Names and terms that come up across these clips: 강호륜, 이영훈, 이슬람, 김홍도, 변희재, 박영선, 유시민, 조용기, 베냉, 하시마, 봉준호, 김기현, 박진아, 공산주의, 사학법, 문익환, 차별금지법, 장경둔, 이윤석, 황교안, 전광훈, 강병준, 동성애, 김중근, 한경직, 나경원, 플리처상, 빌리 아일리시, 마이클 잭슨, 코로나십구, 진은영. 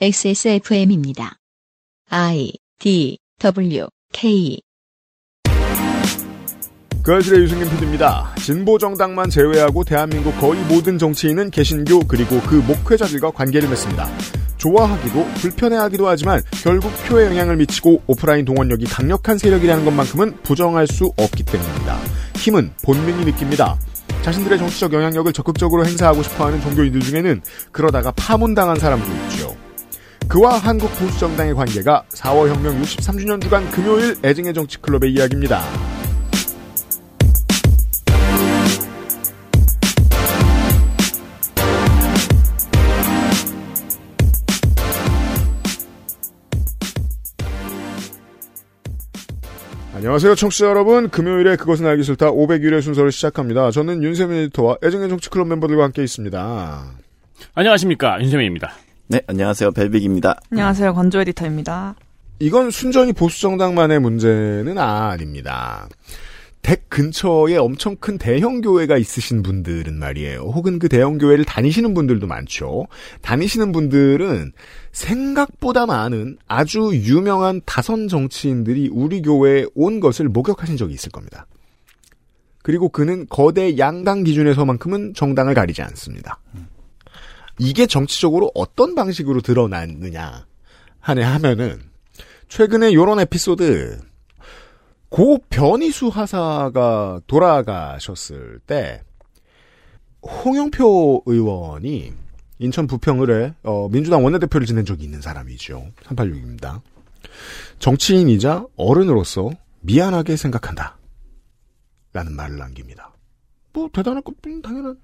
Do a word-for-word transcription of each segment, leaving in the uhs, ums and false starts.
엑스에스에프엠입니다. I, D, W, K 그 아실의 유승민 피디입니다. 진보정당만 제외하고 대한민국 거의 모든 정치인은 개신교 그리고 그 목회자들과 관계를 맺습니다. 좋아하기도 불편해하기도 하지만 결국 표에 영향을 미치고 오프라인 동원력이 강력한 세력이라는 것만큼은 부정할 수 없기 때문입니다. 힘은 본민이 느낍니다. 자신들의 정치적 영향력을 적극적으로 행사하고 싶어하는 종교인들 중에는 그러다가 파문당한 사람도 있죠. 그와 한국 보수정당의 관계가 사월 혁명 육십삼 주년 주간 금요일 애증의 정치클럽의 이야기입니다. 안녕하세요 청취자 여러분, 금요일에 그것은 알기 싫다 오백일회 순서를 시작합니다. 저는 윤세민 에디터와 애증의 정치클럽 멤버들과 함께 있습니다. 안녕하십니까, 윤세민입니다. 네, 안녕하세요, 벨빅입니다. 안녕하세요, 권조 에디터입니다. 이건 순전히 보수정당만의 문제는 아닙니다. 댁 근처에 엄청 큰 대형교회가 있으신 분들은 말이에요. 혹은 그 대형교회를 다니시는 분들도 많죠. 다니시는 분들은 생각보다 많은 아주 유명한 다선 정치인들이 우리 교회에 온 것을 목격하신 적이 있을 겁니다. 그리고 그는 거대 양당 기준에서만큼은 정당을 가리지 않습니다. 이게 정치적으로 어떤 방식으로 드러났느냐 하면은 최근에 이런 에피소드, 고 변희수 하사가 돌아가셨을 때 홍영표 의원이 인천 부평을에 어, 민주당 원내대표를 지낸 적이 있는 사람이죠. 삼팔육입니다. 정치인이자 어른으로서 미안하게 생각한다 라는 말을 남깁니다. 뭐 대단할 것 뿐 당연한,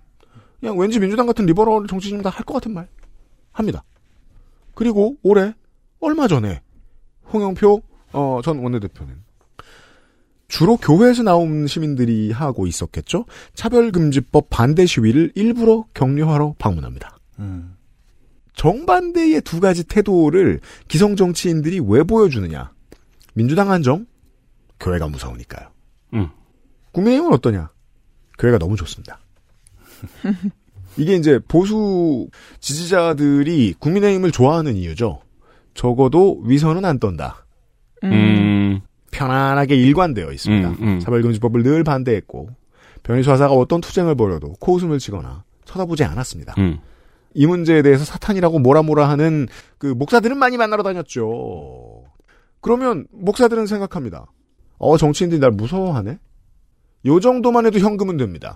그냥 왠지 민주당 같은 리버럴 정치인이다 할 것 같은 말 합니다. 그리고 올해 얼마 전에 홍영표 어, 전 원내대표는 주로 교회에서 나온 시민들이 하고 있었겠죠. 차별금지법 반대 시위를 일부러 격려하러 방문합니다. 음. 정반대의 두 가지 태도를 기성 정치인들이 왜 보여주느냐. 민주당 한정, 교회가 무서우니까요. 음. 국민의힘은 어떠냐? 교회가 너무 좋습니다. 이게 이제 보수 지지자들이 국민의힘을 좋아하는 이유죠. 적어도 위선은 안 떤다. 음. 음. 편안하게 일관되어 있습니다. 음, 음. 차별금지법을 늘 반대했고 변희수 하사가 어떤 투쟁을 벌여도 코웃음을 치거나 쳐다보지 않았습니다. 음. 이 문제에 대해서 사탄이라고 뭐라뭐라하는 그 목사들은 많이 만나러 다녔죠. 그러면 목사들은 생각합니다. 어, 정치인들이 날 무서워하네? 요 정도만 해도 현금은 됩니다.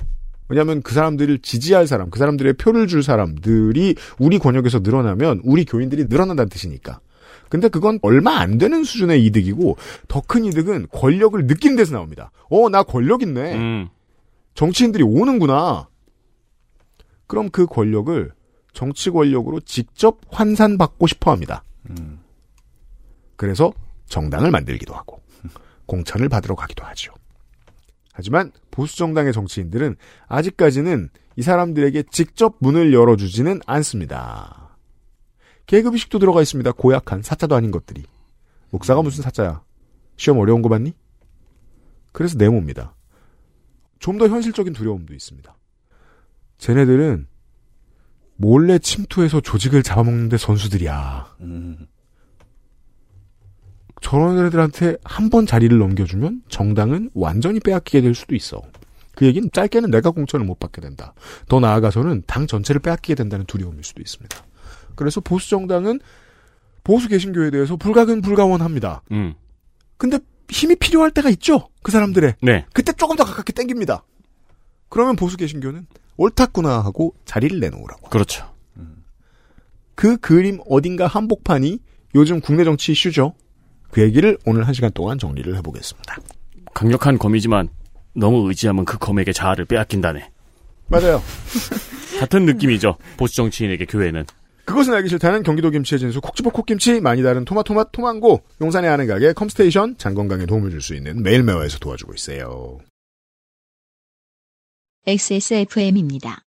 왜냐하면 그 사람들을 지지할 사람, 그 사람들의 표를 줄 사람들이 우리 권역에서 늘어나면 우리 교인들이 늘어난다는 뜻이니까. 근데 그건 얼마 안 되는 수준의 이득이고, 더 큰 이득은 권력을 느낀 데서 나옵니다. 어, 나 권력 있네. 음. 정치인들이 오는구나. 그럼 그 권력을 정치 권력으로 직접 환산받고 싶어 합니다. 음. 그래서 정당을 만들기도 하고 공천을 받으러 가기도 하죠. 하지만 보수정당의 정치인들은 아직까지는 이 사람들에게 직접 문을 열어주지는 않습니다. 계급의식도 들어가 있습니다. 고약한, 사자도 아닌 것들이. 목사가 무슨 사자야? 시험 어려운 거 봤니? 그래서 네모입니다. 좀 더 현실적인 두려움도 있습니다. 쟤네들은 몰래 침투해서 조직을 잡아먹는데 선수들이야. 음. 저런 애들한테 한 번 자리를 넘겨주면 정당은 완전히 빼앗기게 될 수도 있어. 그 얘기는 짧게는 내가 공천을 못 받게 된다. 더 나아가서는 당 전체를 빼앗기게 된다는 두려움일 수도 있습니다. 그래서 보수정당은 보수 개신교에 대해서 불가근 불가원합니다. 음. 근데 힘이 필요할 때가 있죠. 그 사람들의. 네. 그때 조금 더 가깝게 땡깁니다. 그러면 보수 개신교는 옳았구나 하고 자리를 내놓으라고. 그렇죠. 음. 그 그림 어딘가 한복판이 요즘 국내 정치 이슈죠. 그 얘기를 오늘 한 시간 동안 정리를 해보겠습니다. 강력한 검이지만 너무 의지하면 그 검에게 자아를 빼앗긴다네. 맞아요. 같은 느낌이죠. 보수 정치인에게 교회는. 그것은 알기 싫다는 경기도 김치의 진수 콕지버 콕김치, 많이 다른 토마토맛 토망고, 용산에 아는 가게 컴스테이션, 장건강에 도움을 줄 수 있는 매일매화에서 도와주고 있어요. 엑스에스에프엠입니다.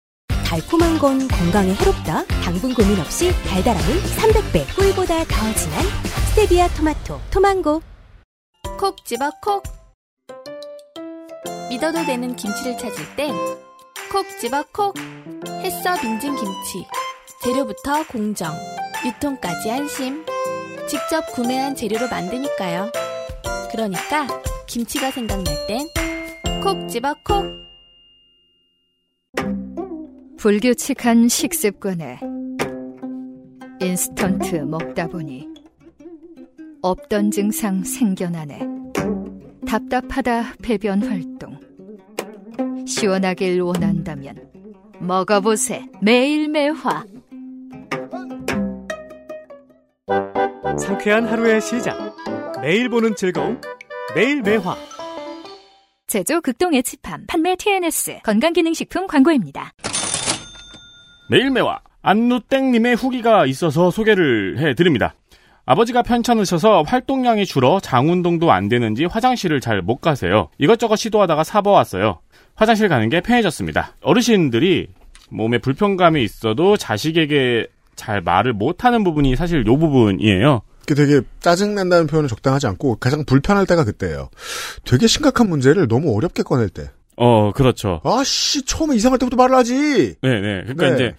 달콤한 건 건강에 해롭다. 당분 고민 없이 달달함은 삼백 배, 꿀보다 더 진한 스테비아 토마토 토망고. 콕지버 콕. 믿어도 되는 김치를 찾을 땐 콕지버 콕. 햇서 빙진 김치. 재료부터 공정, 유통까지 안심. 직접 구매한 재료로 만드니까요. 그러니까 김치가 생각날 땐 콕 집어 콕. 불규칙한 식습관에 인스턴트 먹다 보니 없던 증상 생겨나네. 답답하다 배변 활동. 시원하길 원한다면 먹어보세. 매일 매화. 상쾌한 하루의 시작. 매일 보는 즐거움. 매일 매화. 제조 극동의 집함. 판매 티엔에스. 건강기능식품 광고입니다. 매일 매화. 안누땡님의 후기가 있어서 소개를 해드립니다. 아버지가 편찮으셔서 활동량이 줄어 장운동도 안 되는지 화장실을 잘 못 가세요. 이것저것 시도하다가 사버왔어요. 화장실 가는 게 편해졌습니다. 어르신들이 몸에 불편감이 있어도 자식에게 잘 말을 못하는 부분이 사실 요 부분이에요. 되게 짜증난다는 표현은 적당하지 않고 가장 불편할 때가 그때예요. 되게 심각한 문제를 너무 어렵게 꺼낼 때. 어, 그렇죠. 아씨, 처음에 이상할 때부터 말을 하지. 네네. 그러니까 네. 이제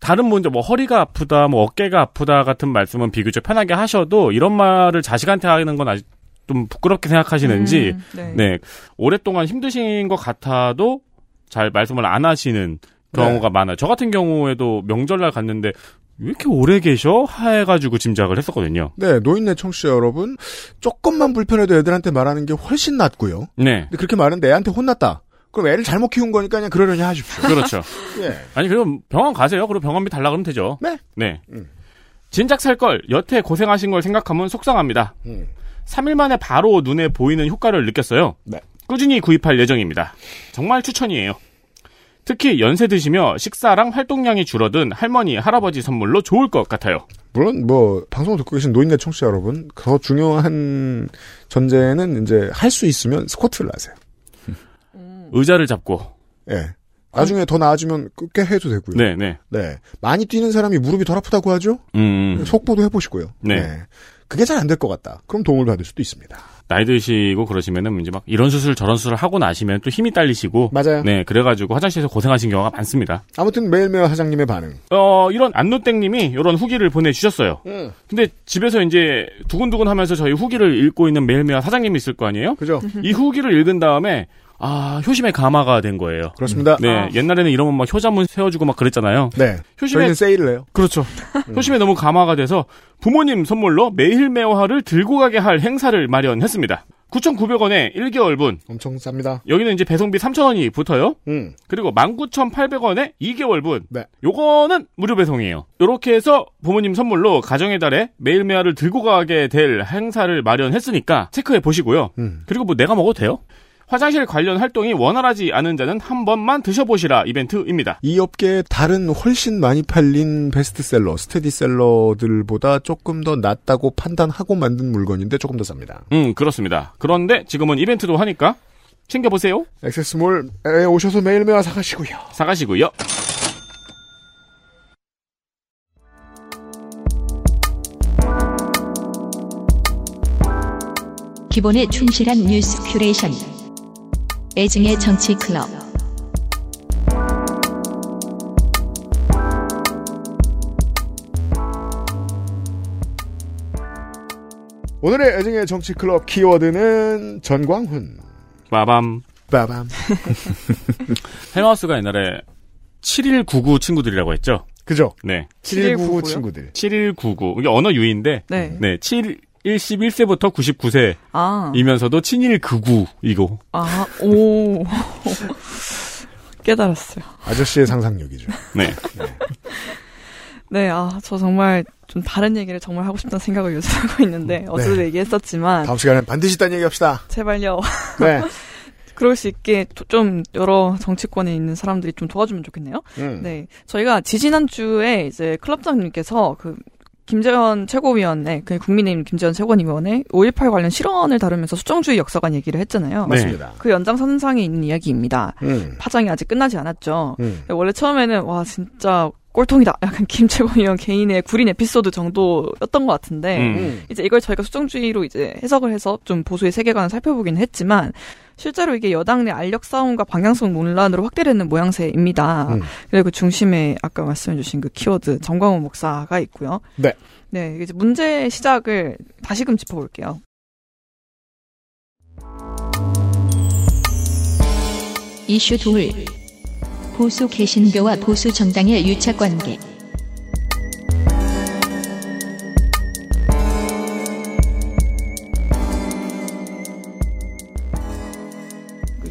다른 문제, 뭐 허리가 아프다, 뭐 어깨가 아프다 같은 말씀은 비교적 편하게 하셔도 이런 말을 자식한테 하는 건 아직 좀 부끄럽게 생각하시는지, 음, 네. 네, 오랫동안 힘드신 것 같아도 잘 말씀을 안 하시는 경우가 네. 많아요. 저 같은 경우에도 명절날 갔는데 왜 이렇게 오래 계셔? 해가지고 짐작을 했었거든요. 네, 노인네 청취자 여러분, 조금만 불편해도 애들한테 말하는 게 훨씬 낫고요. 네, 근데 그렇게 말하는데 애한테 혼났다. 그럼 애를 잘못 키운 거니까 그냥 그러려니 하십시오. 그렇죠. 예. 아니, 그럼 병원 가세요. 그럼 병원비 달라 그러면 되죠. 네. 네. 음. 진작 살 걸, 여태 고생하신 걸 생각하면 속상합니다. 음. 삼 일 만에 바로 눈에 보이는 효과를 느꼈어요. 네. 꾸준히 구입할 예정입니다. 정말 추천이에요. 특히 연세 드시며 식사랑 활동량이 줄어든 할머니, 할아버지 선물로 좋을 것 같아요. 물론 뭐 방송을 듣고 계신 노인네 청취자 여러분, 더 중요한 전제는 이제 할 수 있으면 스쿼트를 하세요. 의자를 잡고. 예. 네. 나중에 더 나아지면 꽤 해도 되고요. 네, 네. 네. 많이 뛰는 사람이 무릎이 덜 아프다고 하죠? 음. 속보도 해보시고요. 네. 네. 그게 잘 안 될 것 같다. 그럼 도움을 받을 수도 있습니다. 나이 드시고 그러시면은 이제 막 이런 수술 저런 수술 하고 나시면 또 힘이 딸리시고. 맞아요. 네. 그래가지고 화장실에서 고생하신 경우가 많습니다. 아무튼 매일매일 사장님의 반응. 어, 이런 안노땡님이 이런 후기를 보내주셨어요. 음. 근데 집에서 이제 두근두근 하면서 저희 후기를 읽고 있는 매일매일 사장님이 있을 거 아니에요? 그죠. 이 후기를 읽은 다음에 아, 효심의 가마가 된 거예요. 그렇습니다. 네, 아. 옛날에는 이러면 막 효자문 세워주고 막 그랬잖아요. 네, 효심에 저희는 세일을 해요. 그렇죠. 음. 효심에 너무 가마가 돼서 부모님 선물로 매일 매화를 들고 가게 할 행사를 마련했습니다. 구천구백 원에 일 개월분. 엄청 쌉니다. 여기는 이제 배송비 삼천 원이 붙어요. 음. 그리고 만 구천팔백 원에 이 개월분. 네. 요거는 무료 배송이에요. 요렇게 해서 부모님 선물로 가정의 달에 매일 매화를 들고 가게 될 행사를 마련했으니까 체크해 보시고요. 음. 그리고 뭐 내가 먹어도 돼요? 화장실 관련 활동이 원활하지 않은 자는 한 번만 드셔보시라 이벤트입니다. 이 업계의 다른 훨씬 많이 팔린 베스트셀러, 스테디셀러들보다 조금 더 낫다고 판단하고 만든 물건인데 조금 더 쌉니다. 음, 그렇습니다. 그런데 지금은 이벤트도 하니까 챙겨보세요. 액세스몰에 오셔서 매일매일 사가시고요. 사가시고요. 기본에 충실한 뉴스 큐레이션. 애증의 정치 클럽. 오늘의 애증의 정치 클럽 키워드는 전광훈. 빠밤. 빠밤. 헬마우스가 옛날에 칠일구구 친구들이라고 했죠? 그죠? 네. 칠일구구 친구들. 칠일구구. 이게 언어 유희인데, 네. 네. 칠 일십일 세부터 구십구 세 아. 이면서도 친일 극우이고. 아, 오. 깨달았어요. 아저씨의 상상력이죠. 네. 네. 네, 아, 저 정말 좀 다른 얘기를 정말 하고 싶다는 생각을 요새 하고 있는데, 어제도 네. 얘기했었지만. 다음 시간엔 반드시 딴 얘기 합시다. 제발요. 네. 그럴 수 있게 좀 여러 정치권에 있는 사람들이 좀 도와주면 좋겠네요. 음. 네. 저희가 지지난주에 이제 클럽장님께서 그, 김재원 최고위원회, 그 국민의힘 김재원 최고위원회 오일팔 관련 실언을 다루면서 수정주의 역사관 얘기를 했잖아요. 맞습니다. 네. 그 연장선상에 있는 이야기입니다. 음. 파장이 아직 끝나지 않았죠. 음. 원래 처음에는 와 진짜 꼴통이다 약간 김 최고위원 개인의 구린 에피소드 정도였던 것 같은데 음. 이제 이걸 저희가 수정주의로 이제 해석을 해서 좀 보수의 세계관을 살펴보긴 했지만 실제로 이게 여당 내 안력 싸움과 방향성 논란으로 확대되는 모양새입니다. 음. 그리고 그 중심에 아까 말씀해주신 그 키워드 전광훈 목사가 있고요. 네. 네, 이제 문제의 시작을 다시금 짚어볼게요. 이슈 둘. 보수 개신교와 보수 정당의 유착관계.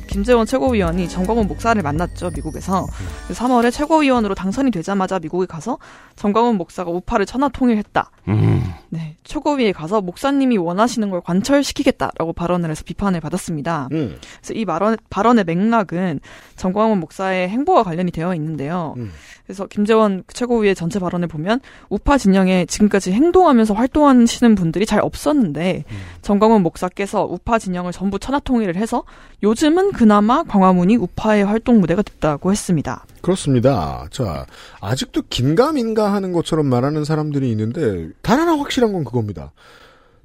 김재원 최고위원이 전광훈 목사를 만났죠, 미국에서. 삼월에 최고위원으로 당선이 되자마자 미국에 가서 전광훈 목사가 우파를 천하통일했다. 음. 네, 최고위에 가서 목사님이 원하시는 걸 관철시키겠다라고 발언을 해서 비판을 받았습니다. 음. 그래서 이 발언, 발언의 맥락은 전광훈 목사의 행보와 관련이 되어 있는데요. 음. 그래서 김재원 최고위의 전체 발언을 보면 우파 진영에 지금까지 행동하면서 활동하시는 분들이 잘 없었는데 음. 전광훈 목사께서 우파 진영을 전부 천하통일을 해서 요즘은 그나마 광화문이 우파의 활동 무대가 됐다고 했습니다. 그렇습니다. 자, 아직도 긴가민가 하는 것처럼 말하는 사람들이 있는데 단 하나 확실한 건 그겁니다.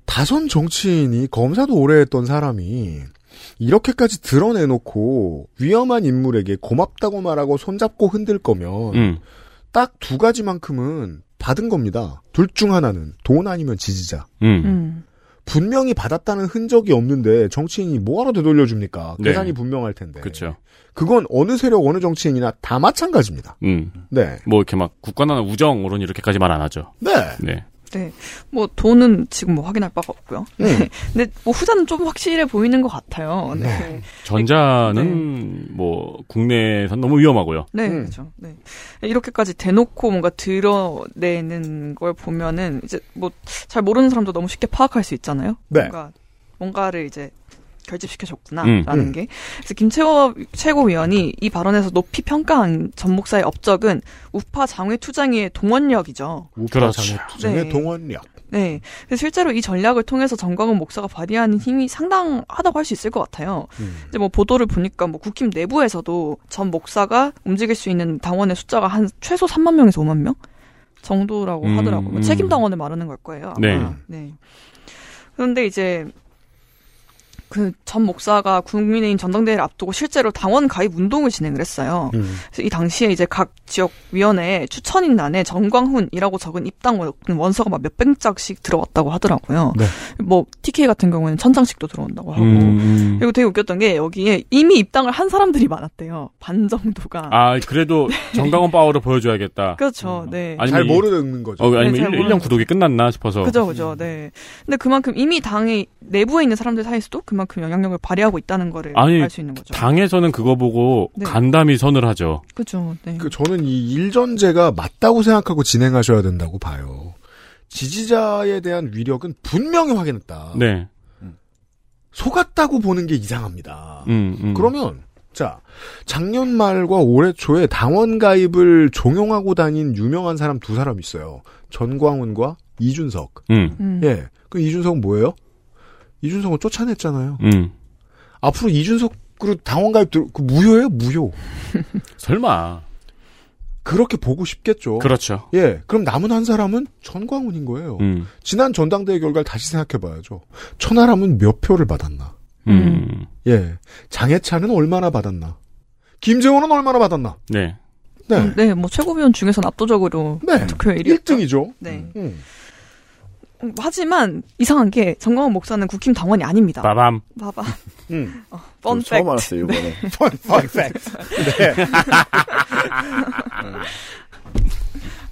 다선 정치인이 검사도 오래 했던 사람이 이렇게까지 드러내놓고 위험한 인물에게 고맙다고 말하고 손잡고 흔들 거면 음. 딱 두 가지만큼은 받은 겁니다. 둘 중 하나는 돈 아니면 지지자. 음. 음. 분명히 받았다는 흔적이 없는데 정치인이 뭐하러 되돌려줍니까? 네. 계산이 분명할 텐데. 그렇죠. 그건 어느 세력 어느 정치인이나 다 마찬가지입니다. 음. 네. 뭐 이렇게 막 국가나 우정 이런 이렇게까지 말 안 하죠. 네. 네. 네. 뭐 돈은 지금 뭐 확인할 바가 없고요. 음. 근데 뭐 후자는 좀 확실해 보이는 것 같아요. 네. 네. 전자는 네. 뭐 국내에선 너무 위험하고요. 네, 음. 그렇죠. 네. 이렇게까지 대놓고 뭔가 드러내는 걸 보면은 이제 뭐 잘 모르는 사람도 너무 쉽게 파악할 수 있잖아요. 네. 뭔가 뭔가를 이제 결집시켜줬구나라는 음, 음. 게. 그래서 김채호 최고위원이 이 발언에서 높이 평가한 전 목사의 업적은 우파 장외 투쟁의 동원력이죠. 우파 장외 투쟁의 네. 동원력. 네. 그래서 실제로 이 전략을 통해서 전광훈 목사가 발휘하는 힘이 상당하다고 할 수 있을 것 같아요. 음. 이제 뭐 보도를 보니까 뭐 국힘 내부에서도 전 목사가 움직일 수 있는 당원의 숫자가 한 최소 삼만 명에서 오만 명 정도라고 음, 하더라고요. 뭐 음. 책임 당원을 말하는 걸 거예요. 아마. 네. 네. 그런데 이제 그 전 목사가 국민의힘 전당대회를 앞두고 실제로 당원 가입 운동을 진행을 했어요. 음. 그래서 이 당시에 이제 각 지역 위원회 추천인란에 전광훈이라고 적은 입당 원서가 막 몇백 장씩 들어왔다고 하더라고요. 네. 뭐 티케이 같은 경우에는 천 장씩도 들어온다고 하고 음. 그리고 되게 웃겼던 게 여기에 이미 입당을 한 사람들이 많았대요. 반 정도가. 아 그래도 네. 전광훈 파워를 보여줘야겠다. 그렇죠. 어. 네. 잘 모르는 거죠. 어, 아니면 네, 일, 모르는 일 년 구독이 끝났나 싶어서. 그죠, 그죠. 네. 근데 그만큼 이미 당의 내부에 있는 사람들 사이에서도 그 그만큼 영향력을 발휘하고 있다는 거를 알 수 있는 거죠. 당에서는 그거 보고 네. 간담이 선을 하죠. 그렇죠. 네. 그 저는 이 일전제가 맞다고 생각하고 진행하셔야 된다고 봐요. 지지자에 대한 위력은 분명히 확인했다. 네. 속았다고 보는 게 이상합니다. 음, 음. 그러면 자 작년 말과 올해 초에 당원 가입을 종용하고 다닌 유명한 사람 두 사람 있어요. 전광훈과 이준석. 음. 음. 예. 그 이준석은 뭐예요? 이준석은 쫓아냈잖아요. 음. 앞으로 이준석으로 당원 가입 들 그 무효예요, 무효. 설마 그렇게 보고 싶겠죠. 그렇죠. 예, 그럼 남은 한 사람은 전광훈인 거예요. 음. 지난 전당대회 결과를 다시 생각해봐야죠. 천하람은 몇 표를 받았나? 음. 예, 장해찬은 얼마나 받았나? 김재원은 얼마나 받았나? 네, 네, 음, 네, 뭐 최고위원 중에서는 압도적으로 네. 투표 일 등이죠. 네. 음. 하지만 이상한 게 전광훈 목사는 국힘 당원이 아닙니다. 바밤. 바밤. 음. 어, 펀 팩트. 처음 알았어요 이번에. 네. 펀, 펀 팩트. 네.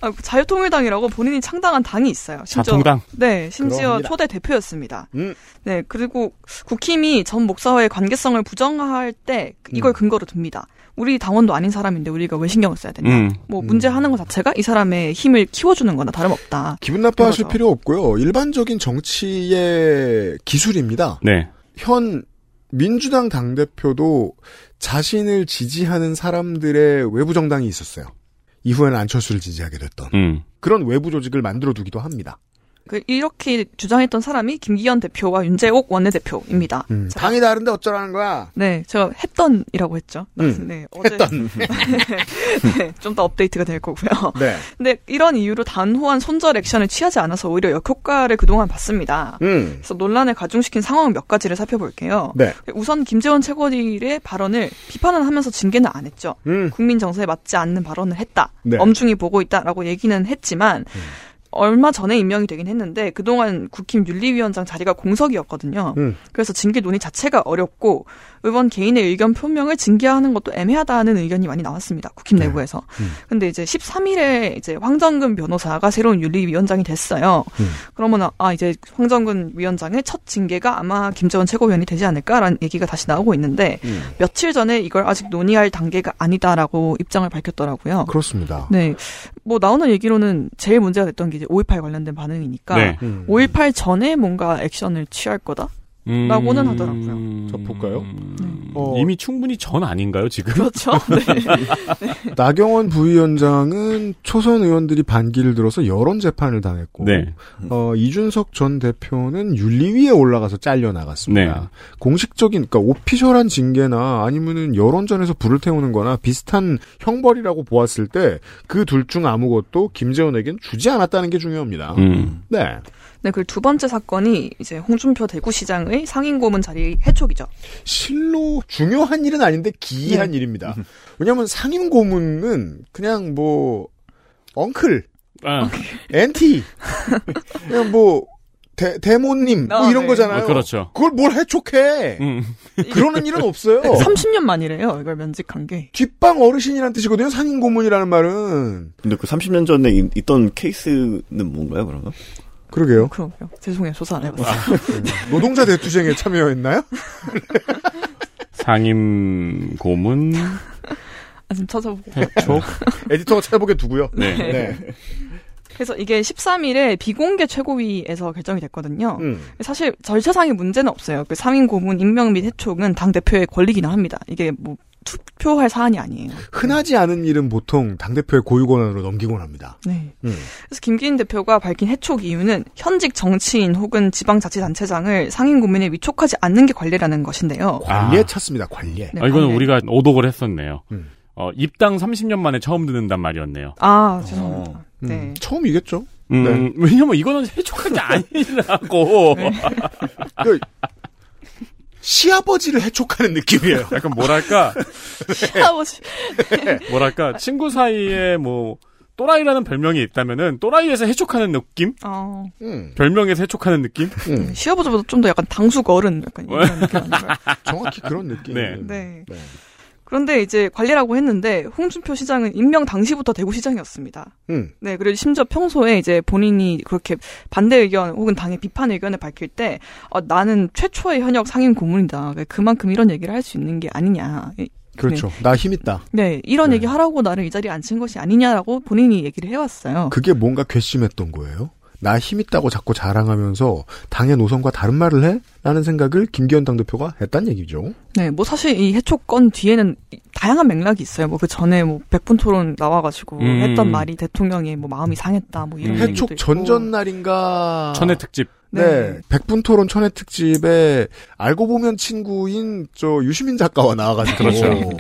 아, 자유통일당이라고 본인이 창당한 당이 있어요. 심지어, 자통당. 네, 심지어 그럽니다. 초대 대표였습니다. 음. 네, 그리고 국힘이 전 목사와의 관계성을 부정할 때 이걸 음. 근거로 듭니다. 우리 당원도 아닌 사람인데 우리가 왜 신경을 써야 되냐. 음. 뭐 문제하는 것 자체가 이 사람의 힘을 키워주는 거나 다름없다. 기분 나빠하실 필요 없고요. 일반적인 정치의 기술입니다. 네. 현 민주당 당대표도 자신을 지지하는 사람들의 외부 정당이 있었어요. 이후에는 안철수를 지지하게 됐던 음. 그런 외부 조직을 만들어두기도 합니다. 그 이렇게 주장했던 사람이 김기현 대표와 윤재옥 원내대표입니다. 음. 당이 다른데 어쩌라는 거야? 네, 제가 했던이라고 했죠. 음. 네, 어제 했던. 네, 좀 더 업데이트가 될 거고요. 네. 근데 이런 이유로 단호한 손절 액션을 취하지 않아서 오히려 역효과를 그동안 봤습니다. 음. 그래서 논란을 가중시킨 상황 몇 가지를 살펴볼게요. 네. 우선 김재원 최고위의 발언을 비판은 하면서 징계는 안 했죠. 음. 국민 정서에 맞지 않는 발언을 했다. 네. 엄중히 보고 있다라고 얘기는 했지만 음. 얼마 전에 임명이 되긴 했는데 그동안 국힘 윤리위원장 자리가 공석이었거든요. 음. 그래서 징계 논의 자체가 어렵고 의원 개인의 의견 표명을 징계하는 것도 애매하다는 의견이 많이 나왔습니다. 국힘 네. 내부에서. 그런데 음. 이제 십삼 일에 이제 황정근 변호사가 새로운 윤리위원장이 됐어요. 음. 그러면 아 이제 황정근 위원장의 첫 징계가 아마 김재원 최고위원이 되지 않을까라는 얘기가 다시 나오고 있는데 음. 며칠 전에 이걸 아직 논의할 단계가 아니다라고 입장을 밝혔더라고요. 그렇습니다. 네, 뭐 나오는 얘기로는 제일 문제가 됐던 게 오일팔 관련된 반응이니까 네. 음. 오일팔 전에 뭔가 액션을 취할 거다? 음... 라고는 하더라고요. 자, 볼까요? 음... 어... 이미 충분히 전 아닌가요, 지금? 그렇죠. 네. 네. 나경원 부위원장은 초선 의원들이 반기를 들어서 여론 재판을 당했고 네. 어, 이준석 전 대표는 윤리위에 올라가서 잘려 나갔습니다. 네. 공식적인 그러니까 오피셜한 징계나 아니면은 여론전에서 불을 태우는 거나 비슷한 형벌이라고 보았을 때 그 둘 중 아무것도 김재원에겐 주지 않았다는 게 중요합니다. 음. 네. 네, 그리고 두 번째 사건이 이제 홍준표 대구시장의 상임고문 자리 해촉이죠. 실로 중요한 일은 아닌데 기이한 네. 일입니다. 왜냐하면 상임고문은 그냥 뭐 엉클, 아. 엔티, 그냥 뭐 대, 데모님 뭐 아, 이런 네. 거잖아요. 어, 그렇죠. 그걸 뭘 해촉해. 음. 그러는 일은 없어요. 삼십 년 만이래요. 이걸 면직한 게. 뒷방 어르신이라는 뜻이거든요. 상임고문이라는 말은. 근데 그 삼십 년 전에 이, 있던 케이스는 뭔가요? 그런가? 그러게요. 그럼요. 죄송해요. 조사 안 해봤어요. 아, 노동자 대투쟁에 참여했나요? 상임 고문. 아, 좀 찾아보고. 해촉. 에디터가 찾아보게 두고요. 네. 네. 그래서 이게 십삼 일에 비공개 최고위에서 결정이 됐거든요. 음. 사실 절차상의 문제는 없어요. 그 상임 고문 임명 및 해촉은 당 대표의 권리기는 합니다. 이게 뭐. 투표할 사안이 아니에요. 흔하지 않은 일은 보통 당대표의 고유 권한으로 넘기곤 합니다. 네. 음. 그래서 김기현 대표가 밝힌 해촉 이유는 현직 정치인 혹은 지방자치단체장을 상임고문에 위촉하지 않는 게 관례라는 것인데요. 관례 아. 찾습니다. 관례. 네, 아, 이거는 관례. 우리가 오독을 했었네요. 음. 어, 입당 삼십 년 만에 처음 듣는단 말이었네요. 아, 죄송합니다. 어. 음. 네. 처음이겠죠. 음, 네. 왜냐면 이거는 해촉한 게 아니라고. 네. 시아버지를 해촉하는 느낌이에요. 약간 뭐랄까. 시아버지. 뭐랄까. 친구 사이에 뭐 또라이라는 별명이 있다면은 또라이에서 해촉하는 느낌? 어. 음. 별명에서 해촉하는 느낌? 음. 시아버지보다 좀 더 약간 당숙 어른 약간 이런 느낌 아닌가요? 정확히 그런 느낌. 네. 네. 네. 그런데 이제 관리라고 했는데 홍준표 시장은 임명 당시부터 대구시장이었습니다. 음. 네, 그리고 심지어 평소에 이제 본인이 그렇게 반대 의견 혹은 당의 비판 의견을 밝힐 때 어, 나는 최초의 현역 상임 고문이다. 그만큼 이런 얘기를 할 수 있는 게 아니냐. 그렇죠. 네. 나 힘 있다. 네, 이런 네. 얘기 하라고 나를 이 자리에 앉힌 것이 아니냐라고 본인이 얘기를 해왔어요. 그게 뭔가 괘씸했던 거예요? 나 힘 있다고 자꾸 자랑하면서 당의 노선과 다른 말을 해? 라는 생각을 김기현 당대표가 했단 얘기죠. 네, 뭐 사실 이 해촉건 뒤에는 다양한 맥락이 있어요. 뭐 그 전에 뭐 백분 토론 나와가지고 음. 했던 말이 대통령의 뭐 마음이 상했다 뭐 이런 음. 얘기도 해촉 전전 날인가 천의 특집. 네. 네, 백분 토론 천의 특집에 알고 보면 친구인 저 유시민 작가와 나와가지고. 그렇죠.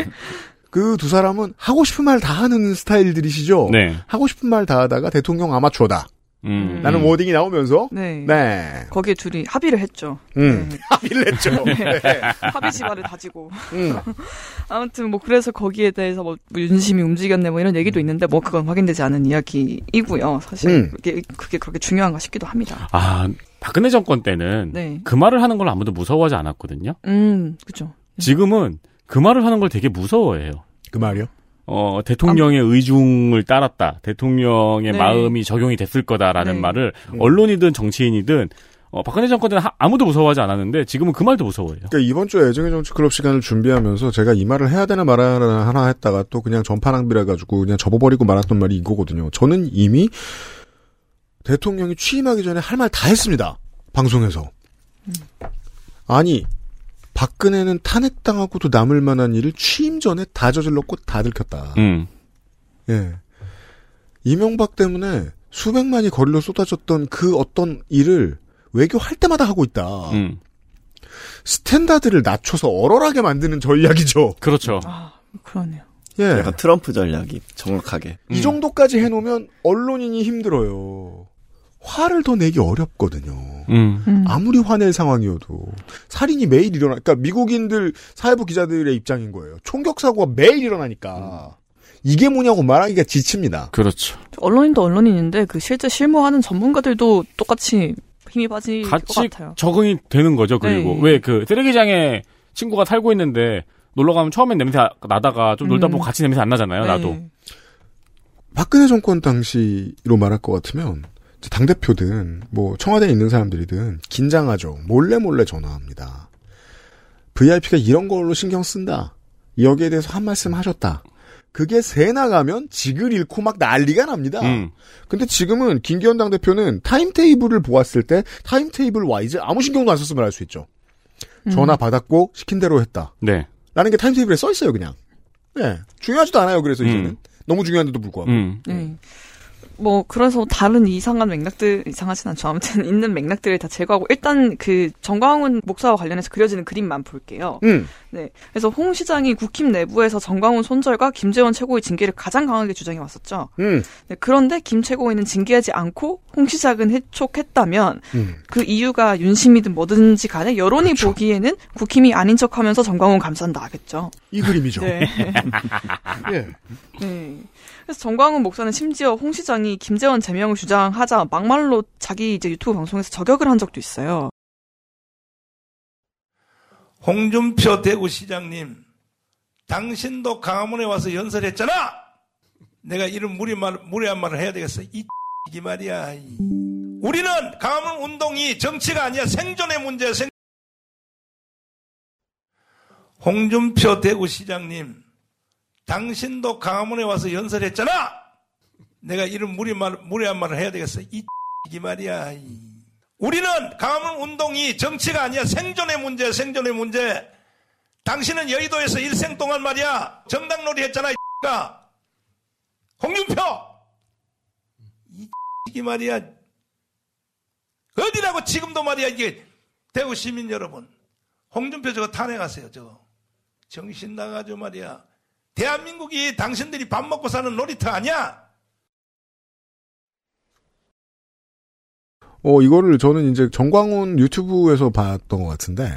그 두 사람은 하고 싶은 말 다 하는 스타일들이시죠. 네. 하고 싶은 말 다 하다가 대통령 아마추어다. 음. 라는 워딩이 나오면서 네. 네. 거기에 둘이 합의를 했죠. 음. 네. 합의를 했죠. 네. 합의 지발을 다지고 음. 아무튼 뭐 그래서 거기에 대해서 뭐 윤심이 움직였네 뭐 이런 얘기도 있는데 뭐 그건 확인되지 않은 이야기이고요. 사실 음. 그게, 그게 그렇게 중요한가 싶기도 합니다. 아 박근혜 정권 때는 네. 그 말을 하는 걸 아무도 무서워하지 않았거든요. 음, 그렇죠. 지금은 그 말을 하는 걸 되게 무서워해요. 그 말이요? 어, 대통령의 아, 의중을 따랐다. 대통령의 네. 마음이 적용이 됐을 거다라는 네. 말을 언론이든 정치인이든 어, 박근혜 정권 때는 하, 아무도 무서워하지 않았는데 지금은 그 말도 무서워해요. 그러니까 이번 주 애정의 정치 클럽 시간을 준비하면서 제가 이 말을 해야 되나 말아야 되나 하나 했다가 또 그냥 전파 낭비를 해가지고 그냥 접어버리고 말았던 말이 이거거든요. 저는 이미 대통령이 취임하기 전에 할 말 다 했습니다. 방송에서. 아니. 박근혜는 탄핵당하고도 남을 만한 일을 취임 전에 다 저질렀고 다 들켰다. 음. 예. 이명박 때문에 수백만이 거리로 쏟아졌던 그 어떤 일을 외교할 때마다 하고 있다. 음. 스탠다드를 낮춰서 얼얼하게 만드는 전략이죠. 그렇죠. 아, 그러네요. 예. 약간 트럼프 전략이 정확하게. 이 음. 정도까지 해놓으면 언론인이 힘들어요. 화를 더 내기 어렵거든요. 음. 아무리 화낼 상황이어도. 살인이 매일 일어나, 그러니까 미국인들 사회부 기자들의 입장인 거예요. 총격사고가 매일 일어나니까. 음. 이게 뭐냐고 말하기가 지칩니다. 그렇죠. 언론인도 언론인인데 그 실제 실무하는 전문가들도 똑같이 힘이 빠질 것 같아요. 같이 적응이 되는 거죠. 그리고 네. 왜 그 쓰레기장에 친구가 살고 있는데 놀러 가면 처음엔 냄새 나다가 좀 음. 놀다 보면 같이 냄새 안 나잖아요. 네. 나도. 박근혜 정권 당시로 말할 것 같으면 당대표든 뭐 청와대에 있는 사람들이든 긴장하죠. 몰래 몰래 전화합니다. 브이아이피가 이런 걸로 신경 쓴다. 여기에 대해서 한 말씀 하셨다. 그게 새 나가면 직을 잃고 막 난리가 납니다. 음. 근데 지금은 김기현 당대표는 타임테이블을 보았을 때 타임테이블 와이즈 아무 신경도 안 썼음을 알 수 있죠. 음. 전화 받았고 시킨 대로 했다. 네. 라는 게 타임테이블에 써 있어요, 그냥. 네. 중요하지도 않아요, 그래서 음. 이제는. 너무 중요한데도 불구하고. 음. 음. 음. 뭐, 그래서 다른 이상한 맥락들, 이상하진 않죠. 아무튼 있는 맥락들을 다 제거하고, 일단 그 전광훈 목사와 관련해서 그려지는 그림만 볼게요. 음. 네. 그래서 홍 시장이 국힘 내부에서 전광훈 손절과 김재원 최고위 징계를 가장 강하게 주장해 왔었죠. 음. 네. 그런데 김 최고위는 징계하지 않고 홍 시장은 해촉했다면, 음. 그 이유가 윤심이든 뭐든지 간에 여론이 그렇죠. 보기에는 국힘이 아닌 척 하면서 전광훈 감싼다 하겠죠. 이 그림이죠. 네. 예. 네. 그래서 전광훈 목사는 심지어 홍 시장이 김재원 제명을 주장하자 막말로 자기 이제 유튜브 방송에서 저격을 한 적도 있어요. 홍준표 대구시장님, 당신도 강화문에 와서 연설했잖아. 내가 이런 무리말, 무례한 말을 해야 되겠어. 이 X이 말이야. 우리는 강화문 운동이 정치가 아니야. 생존의 문제야. 생... 홍준표 대구시장님. 당신도 강화문에 와서 연설했잖아. 내가 이런 무리말, 무례한 말을 해야 되겠어. 이 X이 말이야. 우리는 강화문 운동이 정치가 아니야. 생존의 문제야. 생존의 문제. 당신은 여의도에서 일생 동안 말이야. 정당놀이 했잖아. 이 X가. 홍준표. 이 X이 말이야. 어디라고 지금도 말이야. 이게 대구 시민 여러분. 홍준표 저거 탄핵하세요. 저거. 정신 나가죠 말이야. 대한민국이 당신들이 밥 먹고 사는 놀이터 아니야? 어, 이거를 저는 이제 전광훈 유튜브에서 봤던 것 같은데,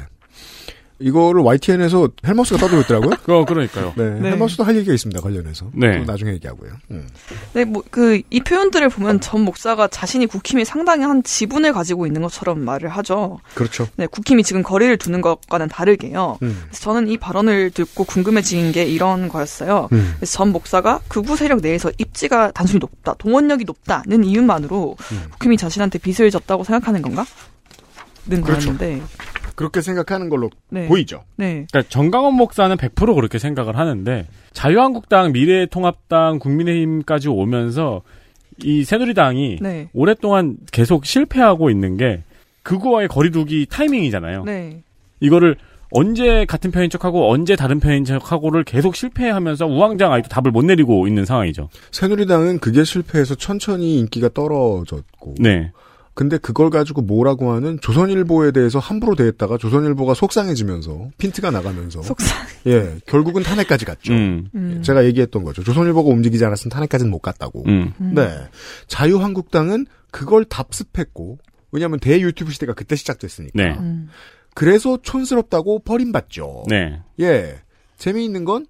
이거를 와이티엔에서 헬머스가 떠들고 있더라고요. 어, 그러니까요. 네, 네. 헬머스도 할 얘기가 있습니다, 관련해서. 네. 나중에 얘기하고요. 음. 네, 뭐, 그, 이 표현들을 보면 전 목사가 자신이 국힘이 상당히 한 지분을 가지고 있는 것처럼 말을 하죠. 그렇죠. 네, 국힘이 지금 거리를 두는 것과는 다르게요. 음. 그래서 저는 이 발언을 듣고 궁금해진 게 이런 거였어요. 음. 그래서 전 목사가 극우 세력 내에서 입지가 단순히 높다, 동원력이 높다는 이유만으로 음. 국힘이 자신한테 빚을 졌다고 생각하는 건가? 는 그렇죠. 거였는데. 그렇게 생각하는 걸로 네. 보이죠. 네. 그러니까 전광훈 목사는 백 퍼센트 그렇게 생각을 하는데 자유한국당, 미래통합당, 국민의힘까지 오면서 이 새누리당이 네. 오랫동안 계속 실패하고 있는 게 그거와의 거리두기 타이밍이잖아요. 네. 이거를 언제 같은 편인 척하고 언제 다른 편인 척하고를 계속 실패하면서 우왕좌왕 아직도 답을 못 내리고 있는 상황이죠. 새누리당은 그게 실패해서 천천히 인기가 떨어졌고 네. 근데 그걸 가지고 뭐라고 하는 조선일보에 대해서 함부로 대했다가 조선일보가 속상해지면서 핀트가 나가면서 속상. 예, 결국은 탄핵까지 갔죠. 음. 음. 제가 얘기했던 거죠. 조선일보가 움직이지 않았으면 탄핵까지는 못 갔다고. 음. 네, 자유한국당은 그걸 답습했고 왜냐하면 대유튜브 시대가 그때 시작됐으니까. 네. 음. 그래서 촌스럽다고 버림받죠. 네. 예, 재미있는 건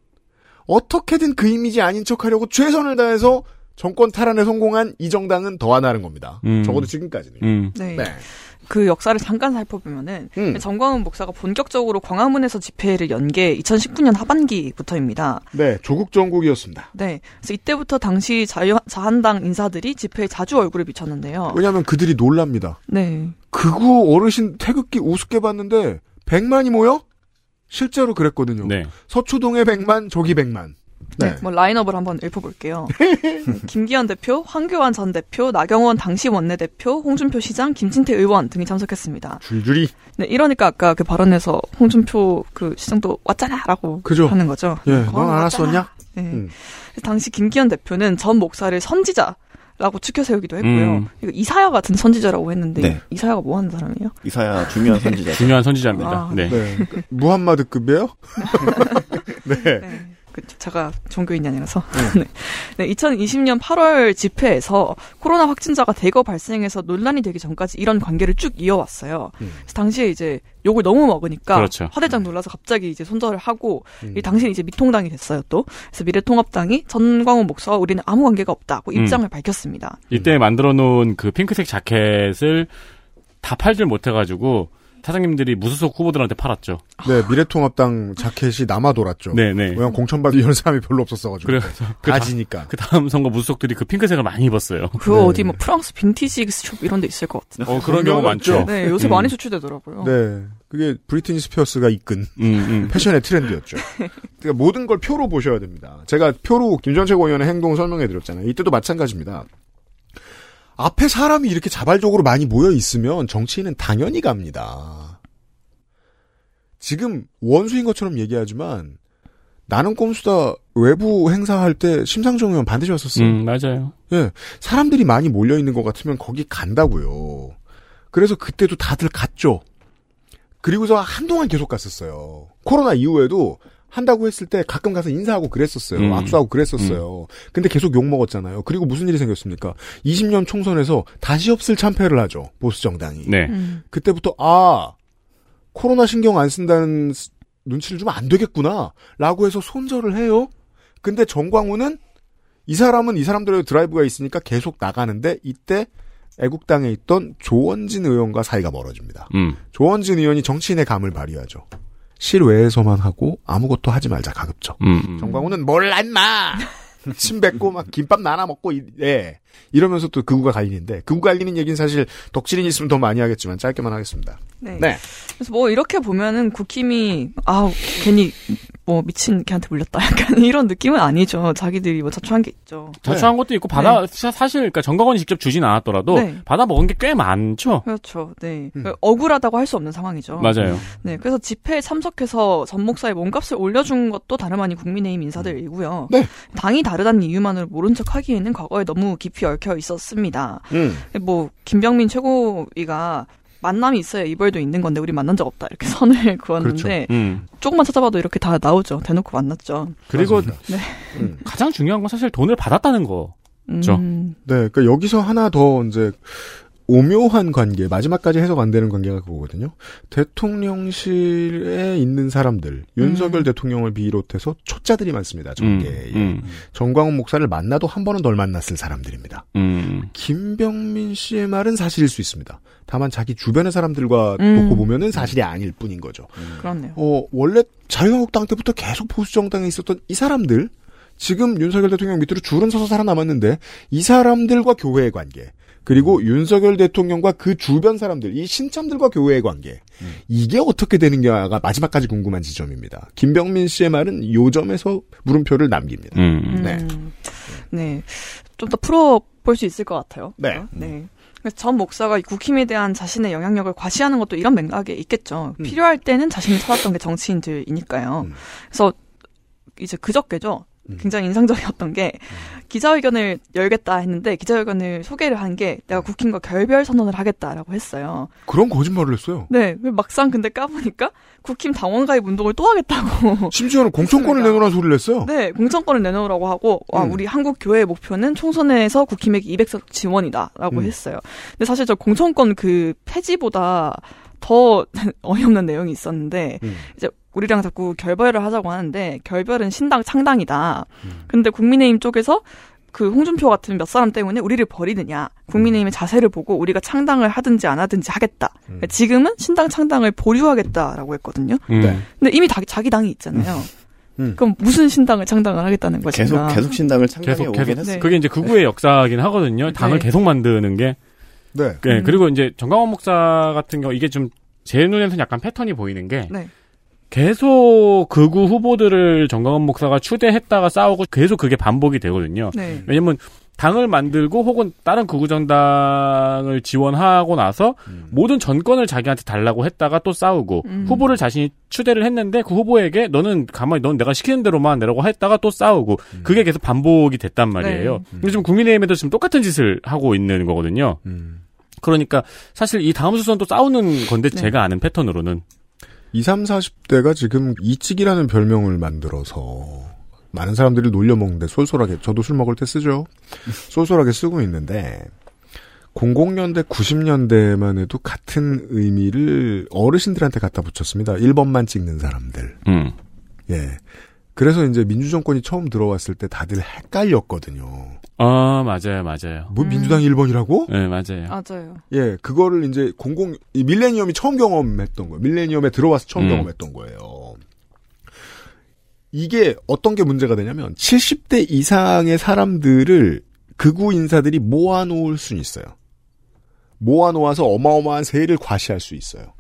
어떻게든 그 이미지 아닌 척하려고 최선을 다해서. 정권 탈환에 성공한 이 정당은 더 하나는 겁니다. 음. 적어도 지금까지는. 음. 네. 네. 그 역사를 잠깐 살펴보면은 음. 전광훈 목사가 본격적으로 광화문에서 집회를 연 게 이천십구 년 하반기부터입니다. 네, 조국 정국이었습니다. 네, 그래서 이때부터 당시 자유, 자한당 인사들이 집회에 자주 얼굴을 비쳤는데요. 왜냐하면 그들이 놀랍니다. 네. 극우 어르신 태극기 우습게 봤는데 백만이 모여? 실제로 그랬거든요. 네. 서초동에 백만, 저기 백만. 네. 네, 뭐 라인업을 한번 읊어볼게요. 김기현 대표, 황교안 전 대표, 나경원 당시 원내대표, 홍준표 시장, 김진태 의원 등이 참석했습니다. 줄줄이. 네, 이러니까 아까 그 발언에서 홍준표 그 시장도 왔잖아라고 그죠. 하는 거죠. 예, 넌 안 왔었냐? 네. 음. 당시 김기현 대표는 전 목사를 선지자. 라고 추켜세우기도 했고요. 음. 이사야 같은 선지자라고 했는데 네. 이사야가 뭐 하는 사람이에요? 이사야 중요한 선지자. 중요한 선지자입니다. 아, 네. 네. 무함마드급이에요? 네. 네. 제가 종교인이 아니라서. 네. 네, 이천이십 년 팔월 집회에서 코로나 확진자가 대거 발생해서 논란이 되기 전까지 이런 관계를 쭉 이어왔어요. 음. 그래서 당시에 이제 욕을 너무 먹으니까 그렇죠. 화들짝 놀라서 갑자기 이제 손절을 하고 음. 이 당시에 이제 미통당이 됐어요 또. 그래서 미래통합당이 전광훈 목사와 우리는 아무 관계가 없다고 입장을 음. 밝혔습니다. 이때 만들어놓은 그 핑크색 자켓을 다 팔질 못해가지고. 사장님들이 무소속 후보들한테 팔았죠. 네, 미래통합당 자켓이 남아 돌았죠. 네네. 왜냐면 공천받은 이런 사람이 별로 없었어가지고. 그래서 가지니까. 그 다음 선거 무소속들이 그 핑크색을 많이 입었어요. 그 네. 어디 뭐 프랑스 빈티지 숍 이런 데 있을 것 같은데. 어 그런 경우 많죠. 네, 요새 음. 많이 수출되더라고요. 네, 그게 브리트니 스피어스가 이끈 음, 음. 패션의 트렌드였죠. 그러니까 모든 걸 표로 보셔야 됩니다. 제가 표로 김전철 의원의 행동 설명해드렸잖아요. 이때도 마찬가지입니다. 앞에 사람이 이렇게 자발적으로 많이 모여 있으면 정치인은 당연히 갑니다. 지금 원수인 것처럼 얘기하지만 나는 꼼수다 외부 행사할 때 심상정 의원 반드시 왔었어요. 음, 맞아요. 예, 사람들이 많이 몰려 있는 것 같으면 거기 간다고요. 그래서 그때도 다들 갔죠. 그리고서 한동안 계속 갔었어요. 코로나 이후에도 한다고 했을 때 가끔 가서 인사하고 그랬었어요. 음. 악수하고 그랬었어요. 음. 근데 계속 욕먹었잖아요. 그리고 무슨 일이 생겼습니까? 이십 년 총선에서 다시 없을 참패를 하죠. 보수 정당이. 네. 음. 그때부터 아 코로나 신경 안 쓴다는 눈치를 주면 안 되겠구나 라고 해서 손절을 해요. 근데 전광훈은 이 사람은 이 사람들의 드라이브가 있으니까 계속 나가는데 이때 애국당에 있던 조원진 의원과 사이가 멀어집니다. 음. 조원진 의원이 정치인의 감을 발휘하죠. 실외에서만 하고 아무것도 하지 말자 가급적. 음, 음. 전광훈은 몰라 인마 침 뱉고 막 김밥 나눠 먹고 이, 예. 이러면서 또 극우가 갈리는데 극우가 갈리는 얘기는 사실 덕질인 있으면 더 많이 하겠지만 짧게만 하겠습니다. 네. 네. 그래서 뭐 이렇게 보면은 국힘이 아 괜히 뭐 미친 걔한테 물렸다 약간 이런 느낌은 아니죠. 자기들이 뭐 자초한 게 있죠. 자초한 네. 것도 있고 받아 네. 사실 그러니까 전광훈이 직접 주진 않았더라도 네. 받아 먹은 게 꽤 많죠. 그렇죠. 네. 음. 억울하다고 할 수 없는 상황이죠. 맞아요. 네. 그래서 집회에 참석해서 전 목사의 몸값을 올려준 것도 다름 아닌 국민의힘 인사들이고요. 네. 당이 다르다는 이유만으로 모른 척하기에는 과거에 너무 깊이 얽혀 있었습니다. 음. 뭐 김병민 최고위가 만남이 있어야 이별도 있는 건데 우리 만난 적 없다 이렇게 선을 그었는데 그렇죠. 음. 조금만 찾아봐도 이렇게 다 나오죠. 대놓고 만났죠. 그리고 네. 음. 가장 중요한 건 사실 돈을 받았다는 거죠. 음. 네, 그러니까 여기서 하나 더 이제 오묘한 관계, 마지막까지 해석 안 되는 관계가 그거거든요. 대통령실에 있는 사람들, 윤석열 음. 대통령을 비롯해서 초짜들이 많습니다. 전계에. 음. 음. 전광훈 목사를 만나도 한 번은 덜 만났을 사람들입니다. 음. 김병민 씨의 말은 사실일 수 있습니다. 다만 자기 주변의 사람들과 음. 놓고 보면은 사실이 아닐 뿐인 거죠. 음. 그렇네요. 어, 원래 자유한국당 때부터 계속 보수정당에 있었던 이 사람들, 지금 윤석열 대통령 밑으로 줄은 서서 살아남았는데 이 사람들과 교회의 관계, 그리고 윤석열 대통령과 그 주변 사람들, 이 신참들과 교회의 관계. 음. 이게 어떻게 되는가가 마지막까지 궁금한 지점입니다. 김병민 씨의 말은 요 점에서 물음표를 남깁니다. 음. 네. 음. 네. 좀 더 풀어볼 수 있을 것 같아요. 네. 음. 네. 그래서 전 목사가 국힘에 대한 자신의 영향력을 과시하는 것도 이런 맥락에 있겠죠. 음. 필요할 때는 자신이 찾았던 게 정치인들이니까요. 음. 그래서 이제 그저께죠. 굉장히 인상적이었던 게 기자회견을 열겠다 했는데 기자회견을 소개를 한 게 내가 국힘과 결별 선언을 하겠다라고 했어요. 그런 거짓말을 했어요. 네. 막상 근데 까보니까 국힘 당원 가입 운동을 또 하겠다고. 심지어는 공천권을 내놓으라는 소리를 했어요. 네. 공천권을 내놓으라고 하고 와 음. 우리 한국 교회의 목표는 총선에서 국힘에게 이백 석 지원이다라고 음. 했어요. 근데 사실 저 공천권 그 폐지보다 더 어이없는 내용이 있었는데 음. 이제 우리랑 자꾸 결별을 하자고 하는데 결별은 신당 창당이다. 음. 근데 국민의힘 쪽에서 그 홍준표 같은 몇 사람 때문에 우리를 버리느냐. 국민의힘의 자세를 보고 우리가 창당을 하든지 안 하든지 하겠다. 음. 그러니까 지금은 신당 창당을 보류하겠다라고 했거든요. 음. 네. 근데 이미 다, 자기 당이 있잖아요. 음. 음. 그럼 무슨 신당을 창당을 하겠다는 거지? 계속 계속 신당을 창당해 계속, 오긴 계속, 했어요. 네. 그게 이제 극우의 네. 역사긴 하거든요. 당을 네. 계속 만드는 게. 네. 네. 음. 그리고 이제 전광훈 목사 같은 경우 이게 좀 제 눈에서는 약간 패턴이 보이는 게. 네. 계속 극우 후보들을 전광훈 목사가 추대했다가 싸우고 계속 그게 반복이 되거든요. 네. 왜냐면 당을 만들고 혹은 다른 극우정당을 지원하고 나서 음. 모든 전권을 자기한테 달라고 했다가 또 싸우고 음. 후보를 자신이 추대를 했는데 그 후보에게 너는 가만히 넌 내가 시키는 대로만 내라고 했다가 또 싸우고 음. 그게 계속 반복이 됐단 말이에요. 네. 음. 근데 지금 국민의힘에도 지금 똑같은 짓을 하고 있는 거거든요. 음. 그러니까 사실 이 다음 수선 또 싸우는 건데 네. 제가 아는 패턴으로는 이삼사십 대가 지금 이치기라는 별명을 만들어서 많은 사람들이 놀려먹는데 쏠쏠하게 저도 술 먹을 때 쓰죠. 쏠쏠하게 쓰고 있는데 공공년대 구십년대만 해도 같은 의미를 어르신들한테 갖다 붙였습니다. 일 번만 찍는 사람들. 음. 예. 그래서 이제 민주정권이 처음 들어왔을 때 다들 헷갈렸거든요. 아, 맞아요. 맞아요. 뭐 민주당 음. 일 번이라고? 네, 맞아요. 맞아요. 예, 그거를 이제 공공 이 밀레니엄이 처음 경험했던 거예요. 밀레니엄에 들어와서 처음 음. 경험했던 거예요. 이게 어떤 게 문제가 되냐면 칠십 대 이상의 사람들을 극우 인사들이 모아놓을 수 있어요. 모아놓아서 어마어마한 세일을 과시할 수 있어요.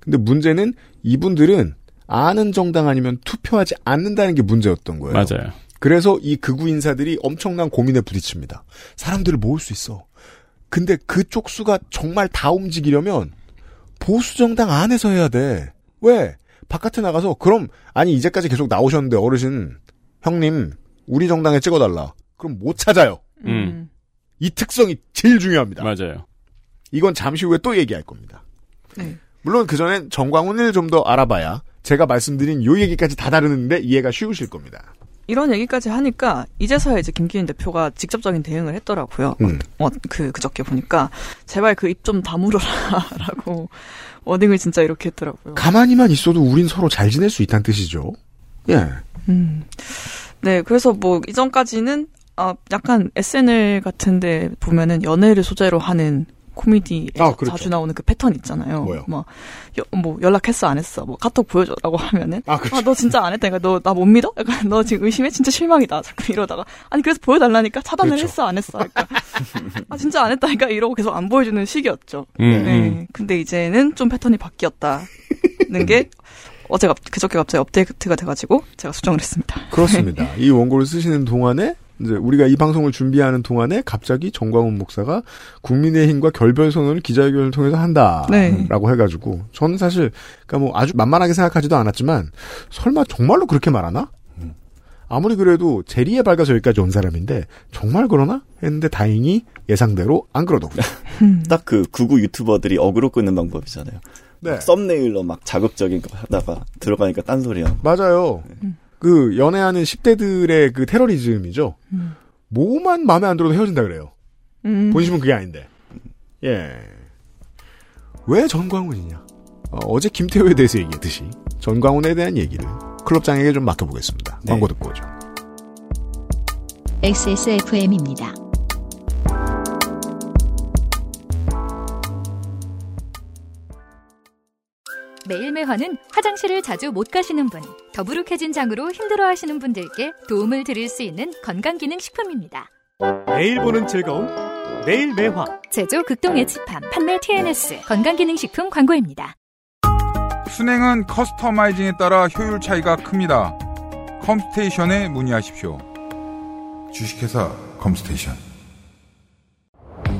근데 문제는 이분들은 아는 정당 아니면 투표하지 않는다는 게 문제였던 거예요. 맞아요. 그래서 이 극우 인사들이 엄청난 고민에 부딪힙니다. 사람들을 모을 수 있어. 근데 그쪽 수가 정말 다 움직이려면 보수 정당 안에서 해야 돼. 왜? 바깥에 나가서 그럼 아니 이제까지 계속 나오셨는데 어르신 형님 우리 정당에 찍어달라. 그럼 못 찾아요. 음. 이 특성이 제일 중요합니다. 맞아요. 이건 잠시 후에 또 얘기할 겁니다. 네. 물론 그전엔 전광훈을 좀 더 알아봐야 제가 말씀드린 요 얘기까지 다 다루는데 이해가 쉬우실 겁니다. 이런 얘기까지 하니까 이제서야 이제 김기현 대표가 직접적인 대응을 했더라고요. 음. 어, 그 그저께 보니까 제발 그 입 좀 다물어라라고 워딩을 진짜 이렇게 했더라고요. 가만히만 있어도 우린 서로 잘 지낼 수 있다는 뜻이죠. 예. 음. 네, 그래서 뭐 이전까지는 아, 약간 에스엔엘 같은데 보면은 연애를 소재로 하는 코미디에 아, 그렇죠. 자주 나오는 그 패턴 있잖아요. 뭐요? 뭐, 여, 뭐 연락했어 안 했어? 뭐 카톡 보여줘라고 하면은 아, 그렇죠. 아, 너 진짜 안 했다니까 너 나 못 믿어? 약간 너 지금 의심해? 진짜 실망이다. 자꾸 이러다가 아니 그래서 보여달라니까 차단을 그렇죠. 했어 안 했어? 그러니까 아 진짜 안 했다니까 이러고 계속 안 보여주는 시기였죠. 음. 네. 근데 이제는 좀 패턴이 바뀌었다는 게 어제 그저께 갑자기 업데이트가 돼가지고 제가 수정을 했습니다. 그렇습니다. 이 원고를 쓰시는 동안에. 이제 우리가 이 방송을 준비하는 동안에 갑자기 전광훈 목사가 국민의힘과 결별 선언을 기자회견을 통해서 한다라고 네. 해가지고 저는 사실 그러니까 뭐 아주 만만하게 생각하지도 않았지만 설마 정말로 그렇게 말하나? 음. 아무리 그래도 제리에 밝아서 여기까지 온 사람인데 정말 그러나? 했는데 다행히 예상대로 안 그러더군요. 딱 그 극우 유튜버들이 어그로 끄는 방법이잖아요. 네. 썸네일로 막 자극적인 거 하다가 들어가니까 딴소리야. 맞아요. 네. 그 연애하는 십 대들의 그 테러리즘이죠. 음. 뭐만 마음에 안 들어도 헤어진다 그래요. 음. 본심은 그게 아닌데. 예. 왜 전광훈이냐. 어, 어제 김태호에 대해서 얘기했듯이 전광훈에 대한 얘기를 클럽장에게 좀 맡겨보겠습니다. 네. 광고 듣고 오죠. 엑스에스에프엠입니다. 매일매화는 화장실을 자주 못 가시는 분, 더부룩해진 장으로 힘들어하시는 분들께 도움을 드릴 수 있는 건강기능식품입니다. 매일 보는 즐거움, 매일매화. 제조 극동의 집함, 판매 티엔에스, 건강기능식품 광고입니다. 순행은 커스터마이징에 따라 효율 차이가 큽니다. 컴스테이션에 문의하십시오. 주식회사 컴스테이션.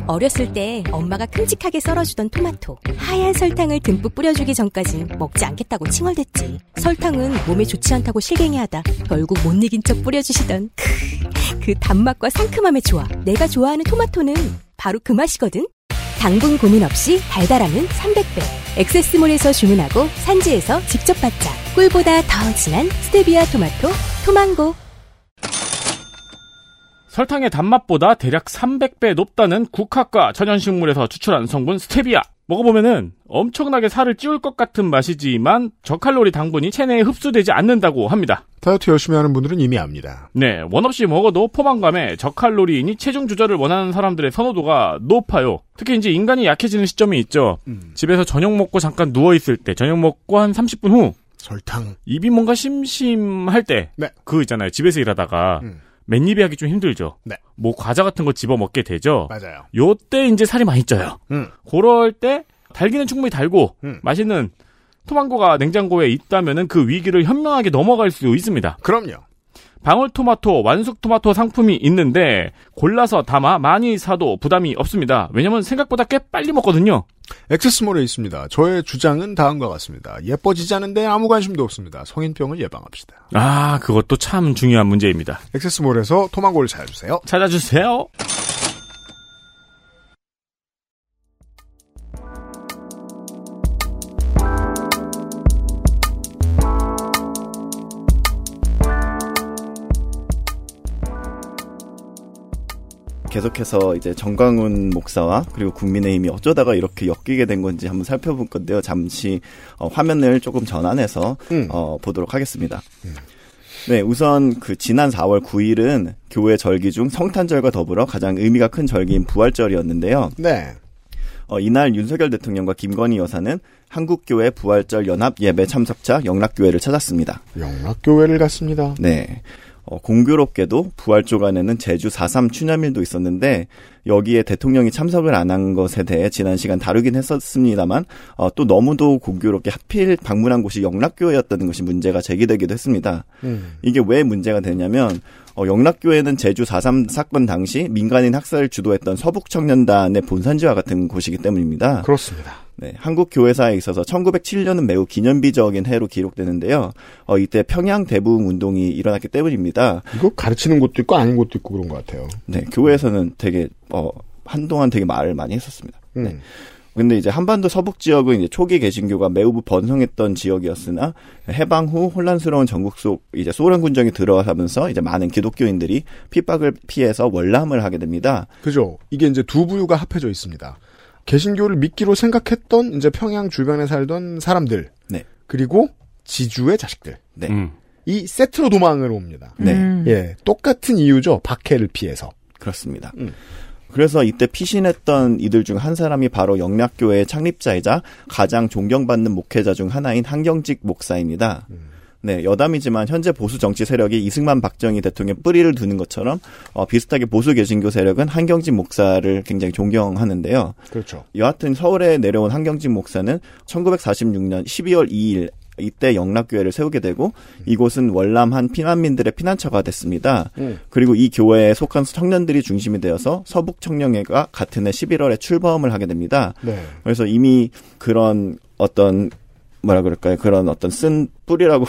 어렸을 때 엄마가 큼직하게 썰어주던 토마토. 하얀 설탕을 듬뿍 뿌려주기 전까진 먹지 않겠다고 칭얼댔지. 설탕은 몸에 좋지 않다고 실갱이하다 결국 못 이긴 척 뿌려주시던 크, 그 단맛과 상큼함의 조화. 내가 좋아하는 토마토는 바로 그 맛이거든. 당분 고민 없이 달달함은 삼백 배. 액세스몰에서 주문하고 산지에서 직접 받자. 꿀보다 더 진한 스테비아 토마토 토망고. 설탕의 단맛보다 대략 삼백 배 높다는 국화과 천연식물에서 추출한 성분 스테비아. 먹어보면은 엄청나게 살을 찌울 것 같은 맛이지만 저칼로리 당분이 체내에 흡수되지 않는다고 합니다. 다이어트 열심히 하는 분들은 이미 압니다. 네, 원 없이 먹어도 포만감에 저칼로리이니 체중 조절을 원하는 사람들의 선호도가 높아요. 특히 이제 인간이 약해지는 시점이 있죠. 음. 집에서 저녁 먹고 잠깐 누워있을 때, 저녁 먹고 한 삼십 분 후. 설탕. 입이 뭔가 심심할 때. 네. 그거 있잖아요. 집에서 일하다가. 음. 맨입에 하기 좀 힘들죠. 네. 뭐 과자 같은 거 집어 먹게 되죠. 맞아요. 요때 이제 살이 많이 쪄요. 음. 그럴 때 달기는 충분히 달고 음. 맛있는 토망고가 냉장고에 있다면은 그 위기를 현명하게 넘어갈 수 있습니다. 그럼요. 방울토마토, 완숙토마토 상품이 있는데 골라서 담아 많이 사도 부담이 없습니다. 왜냐면 생각보다 꽤 빨리 먹거든요. 엑스스몰에 있습니다. 저의 주장은 다음과 같습니다. 예뻐지지 않은데 아무 관심도 없습니다. 성인병을 예방합시다. 아, 그것도 참 중요한 문제입니다. 엑스스몰에서 토마골 찾아주세요. 찾아주세요. 계속해서 이제 전광훈 목사와 그리고 국민의힘이 어쩌다가 이렇게 엮이게 된 건지 한번 살펴볼 건데요. 잠시 어, 화면을 조금 전환해서 음. 어, 보도록 하겠습니다. 음. 네, 우선 그 지난 사월 구일은 교회 절기 중 성탄절과 더불어 가장 의미가 큰 절기인 부활절이었는데요. 네. 어, 이날 윤석열 대통령과 김건희 여사는 한국교회 부활절 연합 예배 참석자 영락교회를 찾았습니다. 영락교회를 갔습니다. 네. 어, 공교롭게도 부활조간에는 제주 사 삼 추념일도 있었는데 여기에 대통령이 참석을 안 한 것에 대해 지난 시간 다루긴 했었습니다만 어, 또 너무도 공교롭게 하필 방문한 곳이 영락교회였다는 것이 문제가 제기되기도 했습니다. 음. 이게 왜 문제가 되냐면 어, 영락교회는 제주 사 삼 사건 당시 민간인 학살을 주도했던 서북청년단의 본산지와 같은 곳이기 때문입니다. 그렇습니다. 네, 한국교회사에 있어서 천구백칠년은 매우 기념비적인 해로 기록되는데요. 어, 이때 평양 대부흥 운동이 일어났기 때문입니다. 이거 가르치는 것도 있고 아닌 것도 있고 그런 것 같아요. 네, 교회에서는 되게 어, 한동안 되게 말을 많이 했었습니다. 음. 네. 근데 이제 한반도 서북 지역은 이제 초기 개신교가 매우 번성했던 지역이었으나 해방 후 혼란스러운 전국 속 이제 소련 군정이 들어서면서 이제 많은 기독교인들이 핍박을 피해서 월남을 하게 됩니다. 그죠? 이게 이제 두 부유가 합해져 있습니다. 개신교를 믿기로 생각했던 이제 평양 주변에 살던 사람들, 네, 그리고 지주의 자식들, 네, 음. 이 세트로 도망을 옵니다. 네, 음. 예, 똑같은 이유죠. 박해를 피해서. 그렇습니다. 음. 그래서 이때 피신했던 이들 중 한 사람이 바로 영락교회의 창립자이자 가장 존경받는 목회자 중 하나인 한경직 목사입니다. 음. 네, 여담이지만 현재 보수 정치 세력이 이승만 박정희 대통령 뿌리를 두는 것처럼 어, 비슷하게 보수 개신교 세력은 한경직 목사를 굉장히 존경하는데요. 그렇죠. 여하튼 서울에 내려온 한경직 목사는 천구백사십육년 십이월 이일 이때 영락교회를 세우게 되고 이곳은 월남한 피난민들의 피난처가 됐습니다. 음. 그리고 이 교회에 속한 청년들이 중심이 되어서 서북청년회가 같은 해 십일월에 출범을 하게 됩니다. 네. 그래서 이미 그런 어떤 뭐라 그럴까요? 그런 어떤 쓴 뿌리라고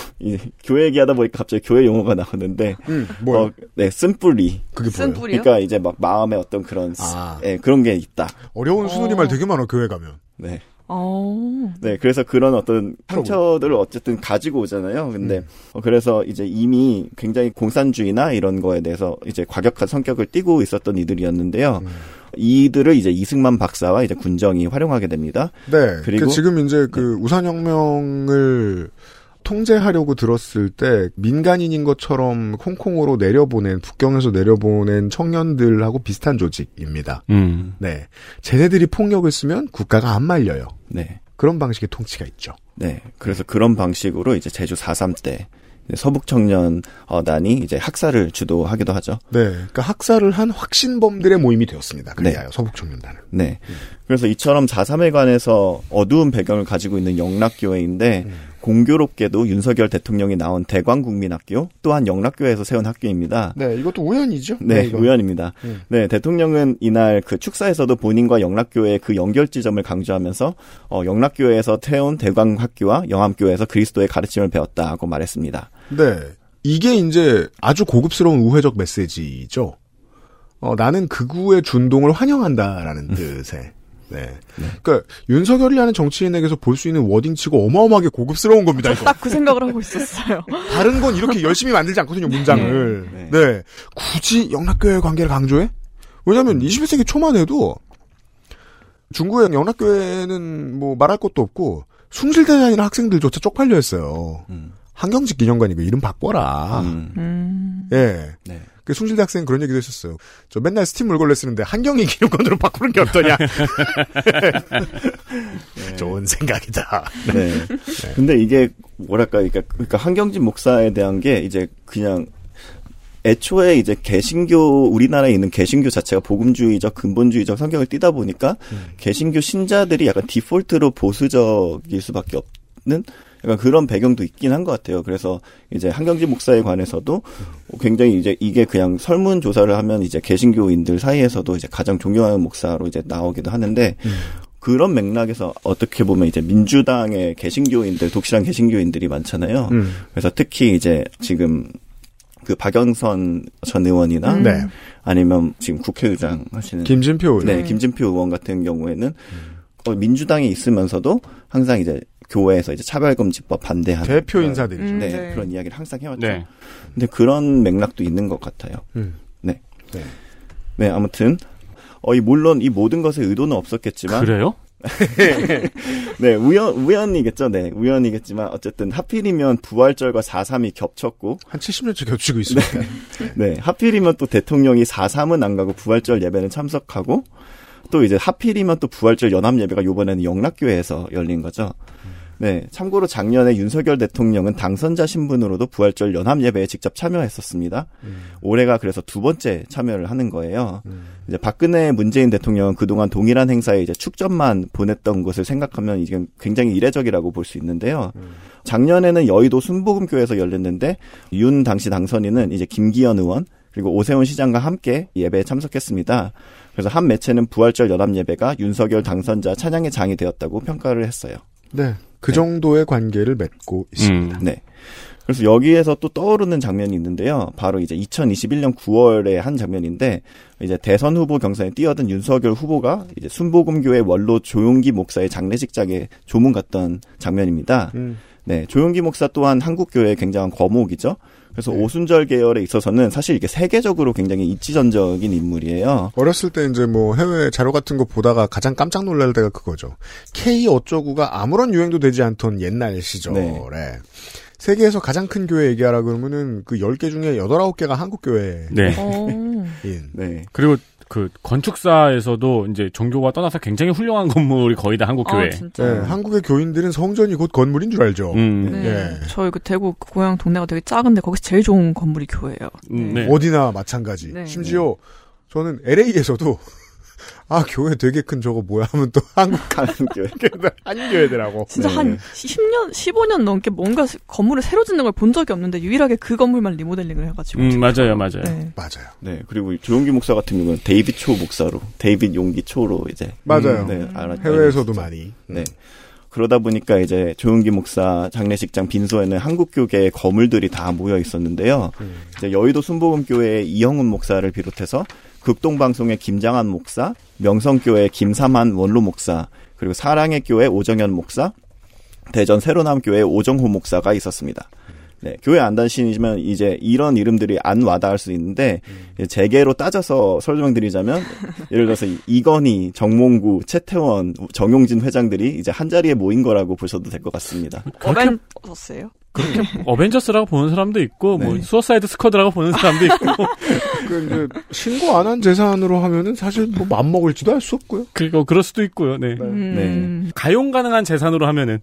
교회 얘기하다 보니까 갑자기 교회 용어가 나오는데, 음, 뭐요? 어, 네, 쓴 뿌리. 그게 뭐예요? 그러니까 이제 막 마음에 어떤 그런 아. 네, 그런 게 있다. 어려운 수준이 말 되게 많아 교회 가면. 네. 오. 네, 그래서 그런 어떤 상처들을 어쨌든 가지고 오잖아요. 근데, 음. 어, 그래서 이제 이미 굉장히 공산주의나 이런 거에 대해서 이제 과격한 성격을 띠고 있었던 이들이었는데요. 음. 이들을 이제 이승만 박사와 이제 군정이 활용하게 됩니다. 네. 그리고 지금 이제 그 네. 우산혁명을 통제하려고 들었을 때 민간인인 것처럼 홍콩으로 내려보낸 북경에서 내려보낸 청년들하고 비슷한 조직입니다. 음. 네, 쟤네들이 폭력을 쓰면 국가가 안 말려요. 네, 그런 방식의 통치가 있죠. 네, 그래서 그런 방식으로 이제 제주 사 삼 때 서북 청년단이 이제 학살을 주도하기도 하죠. 네, 그러니까 학살을 한 확신범들의 모임이 되었습니다. 그래요, 네. 서북 청년단은. 네, 음. 그래서 이처럼 사 삼에 관해서 어두운 배경을 가지고 있는 영락교회인데. 음. 공교롭게도 윤석열 대통령이 나온 대광국민학교 또한 영락교회에서 세운 학교입니다. 네, 이것도 우연이죠. 네, 네 우연입니다. 음. 네, 대통령은 이날 그 축사에서도 본인과 영락교회의 그 연결지점을 강조하면서 어, 영락교회에서 세운 대광학교와 영암교회에서 그리스도의 가르침을 배웠다고 말했습니다. 네, 이게 이제 아주 고급스러운 우회적 메시지죠. 어, 나는 극우의 준동을 환영한다라는 뜻의. 네. 네. 그러니까 윤석열이 하는 정치인에게서 볼 수 있는 워딩치고 어마어마하게 고급스러운 겁니다. 저 딱 그 생각을 하고 있었어요. 다른 건 이렇게 열심히 만들지 않거든요, 문장을. 네. 네. 네. 굳이 영락교회의 관계를 강조해? 왜냐하면 이십일 세기 초만 해도 중국의 영락교회는 뭐 말할 것도 없고 숭실대장이나 학생들조차 쪽팔려 했어요. 음. 한경직 기념관이고 이름 바꿔라. 음. 예. 네. 그 숭실대 학생 그런 얘기도 했었어요. 저 맨날 스팀 물걸레 쓰는데 한경이 기념관으로 바꾸는 게 어떠냐. 네. 좋은 생각이다. 네. 네. 근데 이게 뭐랄까, 그러니까, 그러니까 한경직 목사에 대한 게 이제 그냥 애초에 이제 개신교 우리나라에 있는 개신교 자체가 복음주의적 근본주의적 성격을 띠다 보니까 음. 개신교 신자들이 약간 디폴트로 보수적일 수밖에 없는. 그러니까 그런 배경도 있긴 한 것 같아요. 그래서 이제 한경직 목사에 관해서도 굉장히 이제 이게 그냥 설문 조사를 하면 이제 개신교인들 사이에서도 이제 가장 존경하는 목사로 이제 나오기도 하는데 음. 그런 맥락에서 어떻게 보면 이제 민주당의 개신교인들, 독실한 개신교인들이 많잖아요. 음. 그래서 특히 이제 지금 그 박영선 전 의원이나 음. 네. 아니면 지금 국회의장 하시는 김진표 의원. 네, 김진표 의원 같은 경우에는 음. 민주당에 있으면서도 항상 이제 교회에서 이제 차별금지법 반대하는 대표 인사들이죠. 음, 네, 네, 그런 이야기를 항상 해왔죠. 네. 근데 그런 맥락도 있는 것 같아요. 음. 네. 네. 네, 아무튼. 어, 이, 물론, 이 모든 것의 의도는 없었겠지만. 그래요? 네, 우연, 우연이겠죠. 네, 우연이겠지만, 어쨌든, 하필이면 부활절과 사 삼이 겹쳤고. 한 칠십 년째 겹치고 있습니다. 네, 네, 하필이면 또 대통령이 사 삼은 안 가고 부활절 예배는 참석하고, 또 이제 하필이면 또 부활절 연합 예배가 요번에는 영락교회에서 열린 거죠. 네, 참고로 작년에 윤석열 대통령은 당선자 신분으로도 부활절 연합 예배에 직접 참여했었습니다. 음. 올해가 그래서 두 번째 참여를 하는 거예요. 음. 이제 박근혜 문재인 대통령은 그동안 동일한 행사에 이제 축전만 보냈던 것을 생각하면 이게 굉장히 이례적이라고 볼 수 있는데요. 음. 작년에는 여의도 순복음교회에서 열렸는데 윤 당시 당선인은 이제 김기현 의원 그리고 오세훈 시장과 함께 예배에 참석했습니다. 그래서 한 매체는 부활절 연합 예배가 윤석열 당선자 찬양의 장이 되었다고 평가를 했어요. 네. 그 정도의 네. 관계를 맺고 있습니다. 음. 네. 그래서 여기에서 또 떠오르는 장면이 있는데요. 바로 이제 이천이십일 년 구월에 한 장면인데, 이제 대선 후보 경선에 뛰어든 윤석열 후보가 이제 순복음교회 원로 조용기 목사의 장례식장에 조문 갔던 장면입니다. 음. 네. 조용기 목사 또한 한국교회의 굉장한 거목이죠. 그래서 네. 오순절 계열에 있어서는 사실 이게 세계적으로 굉장히 입지전적인 인물이에요. 어렸을 때 이제 뭐 해외 자료 같은 거 보다가 가장 깜짝 놀랄 때가 그거죠. K 어쩌구가 아무런 유행도 되지 않던 옛날 시절에 네. 세계에서 가장 큰 교회 얘기하라 그러면은 그 열 개 중에 여덟, 아홉 개가 한국교회. 네. 네. 그리고 그 건축사에서도 이제 종교와 떠나서 굉장히 훌륭한 건물이 거의 다 한국 교회. 아, 진짜. 네, 한국의 교인들은 성전이 곧 건물인 줄 알죠. 음. 네. 네. 저희 그 대구 고향 동네가 되게 작은데 거기서 제일 좋은 건물이 교회예요. 네. 네. 어디나 마찬가지. 네. 심지어 저는 엘에이에서도 아 교회 되게 큰 저거 뭐야 하면 또 한국 가는 교회 한 교회더라고. 진짜 네. 한 십 년, 십오 년 넘게 뭔가 건물을 새로 짓는 걸 본 적이 없는데 유일하게 그 건물만 리모델링을 해가지고. 음 맞아요, 맞아요, 네. 맞아요. 네 그리고 조용기 목사 같은 경우는 데이빗 초 목사로, 데이빗 용기 초로 이제 맞아요. 네, 알아, 해외에서도 알아, 많이. 네. 그러다 보니까 이제 조용기 목사 장례식장 빈소에는 한국교계의 거물들이 다 모여 있었는데요. 음. 이제 여의도 순복음교회의 이영훈 목사를 비롯해서 극동방송의 김장한 목사, 명성교회의 김삼한 원로 목사, 그리고 사랑의 교회 오정현 목사, 대전 새로남교회의 오정호 목사가 있었습니다. 네, 교회 안 다니시면 이제 이런 이름들이 안 와닿을 수 있는데 음. 재개로 따져서 설명드리자면 예를 들어서 이건희, 정몽구, 채태원, 정용진 회장들이 이제 한 자리에 모인 거라고 보셔도 될 것 같습니다. 어벤져스예요? 그렇게 어벤져스라고 보는 사람도 있고 네. 뭐 수어사이드 스쿼드라고 보는 사람도 있고 그 이제 신고 안 한 재산으로 하면은 사실 뭐 맘 먹을지도 알 수 없고요. 그리고 그럴 수도 있고요. 네. 네. 음. 네. 가용 가능한 재산으로 하면은.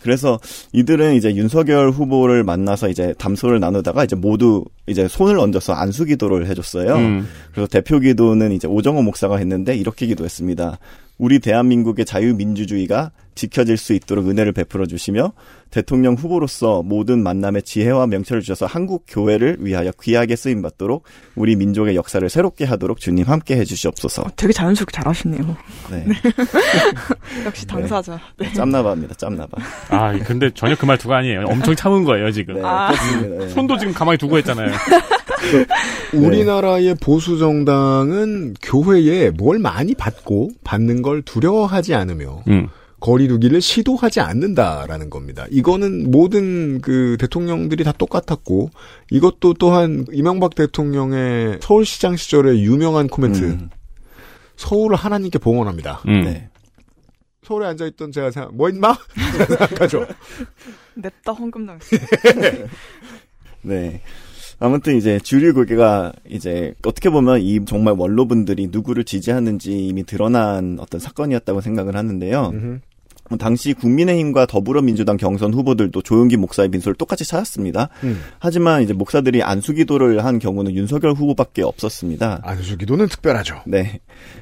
그래서 이들은 이제 윤석열 후보를 만나서 이제 담소를 나누다가 이제 모두 이제 손을 얹어서 안수 기도를 해줬어요. 음. 그래서 대표 기도는 이제 오정호 목사가 했는데 이렇게 기도했습니다. 우리 대한민국의 자유민주주의가 지켜질 수 있도록 은혜를 베풀어 주시며 대통령 후보로서 모든 만남에 지혜와 명철을 주셔서 한국 교회를 위하여 귀하게 쓰임받도록 우리 민족의 역사를 새롭게 하도록 주님 함께 해주시옵소서. 어, 되게 자연스럽게 잘하시네요. 네. 네. 역시 당사자. 네. 네. 짬나바입니다. 짬나바. 아 근데 전혀 그 말투가 아니에요. 엄청 참은 거예요 지금. 네, 아. 네. 손도 지금 가만히 두고 했잖아요. 네. 우리나라의 보수 정당은 교회에 뭘 많이 받고 받는 걸 두려워하지 않으며 음. 거리두기를 시도하지 않는다라는 겁니다. 이거는 모든 그 대통령들이 다 똑같았고 이것도 또한 이명박 대통령의 서울시장 시절의 유명한 코멘트. 음. 서울을 하나님께 봉헌합니다. 음. 네. 서울에 앉아있던 제가 생각, 뭐 인마? 가죠. 냅다 헌금 당했어요. 네. 아무튼 이제 주류 고개가 이제 어떻게 보면 이 정말 원로분들이 누구를 지지하는지 이미 드러난 어떤 사건이었다고 생각을 하는데요. 음흠. 당시 국민의힘과 더불어민주당 경선 후보들도 조용기 목사의 빈소를 똑같이 찾았습니다. 음. 하지만 이제 목사들이 안수기도를 한 경우는 윤석열 후보밖에 없었습니다. 안수기도는 특별하죠. 네.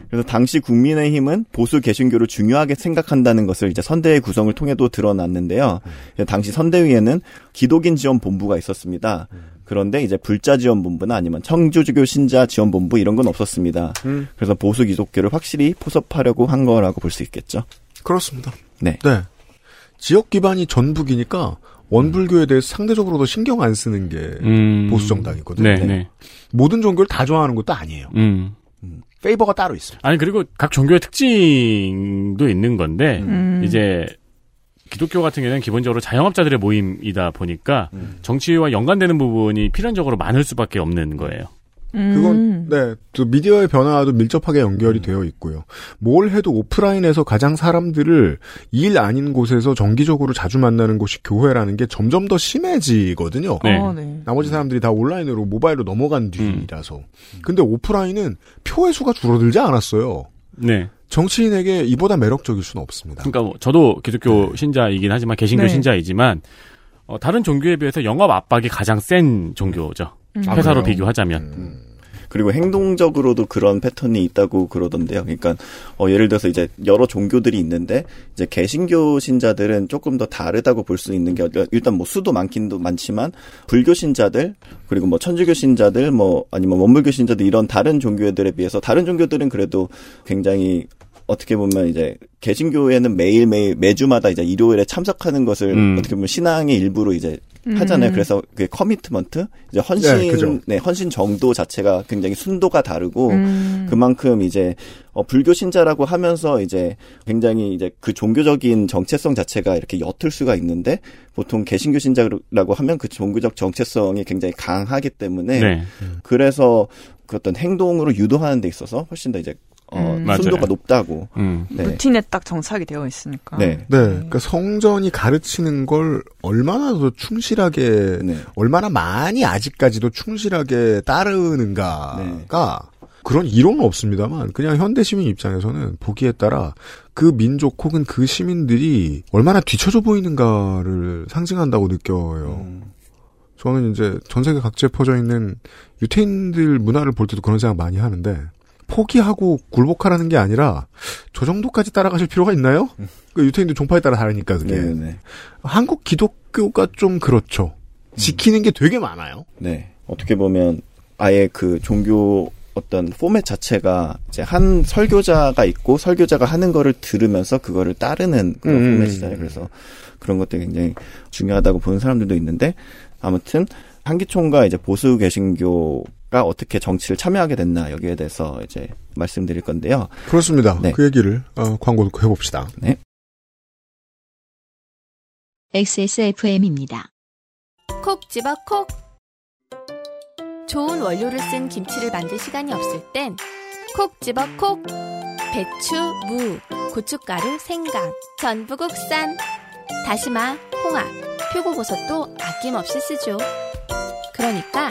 그래서 당시 국민의힘은 보수 개신교를 중요하게 생각한다는 것을 이제 선대의 구성을 통해도 드러났는데요. 음. 당시 선대위에는 기독인 지원 본부가 있었습니다. 음. 그런데 이제 불자 지원 본부나 아니면 청주교 신자 지원 본부 이런 건 없었습니다. 음. 그래서 보수 기독교를 확실히 포섭하려고 한 거라고 볼 수 있겠죠. 그렇습니다. 네. 네. 지역 기반이 전북이니까 원불교에 대해서 상대적으로 더 신경 안 쓰는 게 음. 보수 정당이거든요. 네, 네. 모든 종교를 다 좋아하는 것도 아니에요. 음. 음. 페이버가 따로 있어요. 아니 그리고 각 종교의 특징도 있는 건데 음. 이제 기독교 같은 경우는 기본적으로 자영업자들의 모임이다 보니까 음. 정치와 연관되는 부분이 필연적으로 많을 수밖에 없는 거예요. 그건 네, 또 미디어의 변화와도 밀접하게 연결이 음. 되어 있고요. 뭘 해도 오프라인에서 가장 사람들을 일 아닌 곳에서 정기적으로 자주 만나는 곳이 교회라는 게 점점 더 심해지거든요. 네. 어, 네. 나머지 사람들이 다 온라인으로 모바일로 넘어간 뒤라서. 음. 근데 오프라인은 표의 수가 줄어들지 않았어요. 네. 정치인에게 이보다 매력적일 수는 없습니다. 그러니까 뭐 저도 기독교 네. 신자이긴 하지만 개신교 네. 신자이지만 어, 다른 종교에 비해서 영업 압박이 가장 센 종교죠. 회사로 아, 비교하자면. 음. 그리고 행동적으로도 그런 패턴이 있다고 그러던데요. 그러니까 어, 예를 들어서 이제 여러 종교들이 있는데 이제 개신교 신자들은 조금 더 다르다고 볼 수 있는 게 일단 뭐 수도 많긴도 많지만 불교 신자들 그리고 뭐 천주교 신자들 뭐 아니면 원불교 신자들 이런 다른 종교들에 비해서 다른 종교들은 그래도 굉장히 어떻게 보면 이제 개신교에는 매일 매일 매주마다 이제 일요일에 참석하는 것을 음. 어떻게 보면 신앙의 일부로 이제 하잖아요. 음. 그래서 그 커미트먼트, 이제 헌신, 네, 그죠. 네, 헌신 정도 자체가 굉장히 순도가 다르고 음. 그만큼 이제 어, 불교 신자라고 하면서 이제 굉장히 이제 그 종교적인 정체성 자체가 이렇게 옅을 수가 있는데 보통 개신교 신자라고 하면 그 종교적 정체성이 굉장히 강하기 때문에 네. 음. 그래서 그 어떤 행동으로 유도하는 데 있어서 훨씬 더 이제 어, 음. 순도가 맞아요. 높다고. 음. 네. 루틴에 딱 정착이 되어 있으니까. 네. 네. 그러니까 성전이 가르치는 걸 얼마나 더 충실하게, 네. 얼마나 많이 아직까지도 충실하게 따르는가가 네. 그런 이론은 없습니다만 그냥 현대 시민 입장에서는 보기에 따라 그 민족 혹은 그 시민들이 얼마나 뒤쳐져 보이는가를 상징한다고 느껴요. 음. 저는 이제 전 세계 각지에 퍼져 있는 유태인들 문화를 볼 때도 그런 생각 많이 하는데 포기하고 굴복하라는 게 아니라 저 정도까지 따라가실 필요가 있나요? 그 유태인도 종파에 따라 다르니까 그게. 네네. 한국 기독교가 좀 그렇죠. 지키는 게 되게 많아요. 네. 어떻게 보면 아예 그 종교 어떤 포맷 자체가 이제 한 설교자가 있고 설교자가 하는 거를 들으면서 그거를 따르는 그런 음. 포맷이잖아요. 그래서 그런 것도 굉장히 중요하다고 보는 사람들도 있는데 아무튼 한기총과 이제 보수 개신교 가 어떻게 정치를 참여하게 됐나 여기에 대해서 이제 말씀드릴 건데요. 그렇습니다. 네. 그 얘기를 어, 광고 듣고 해봅시다. 네. 엑스에스에프엠입니다. 콕 집어 콕. 좋은 원료를 쓴 김치를 만들 시간이 없을 땐 콕 집어 콕. 배추, 무, 고춧가루, 생강, 전부 국산. 다시마, 홍합, 표고버섯도 아낌없이 쓰죠. 그러니까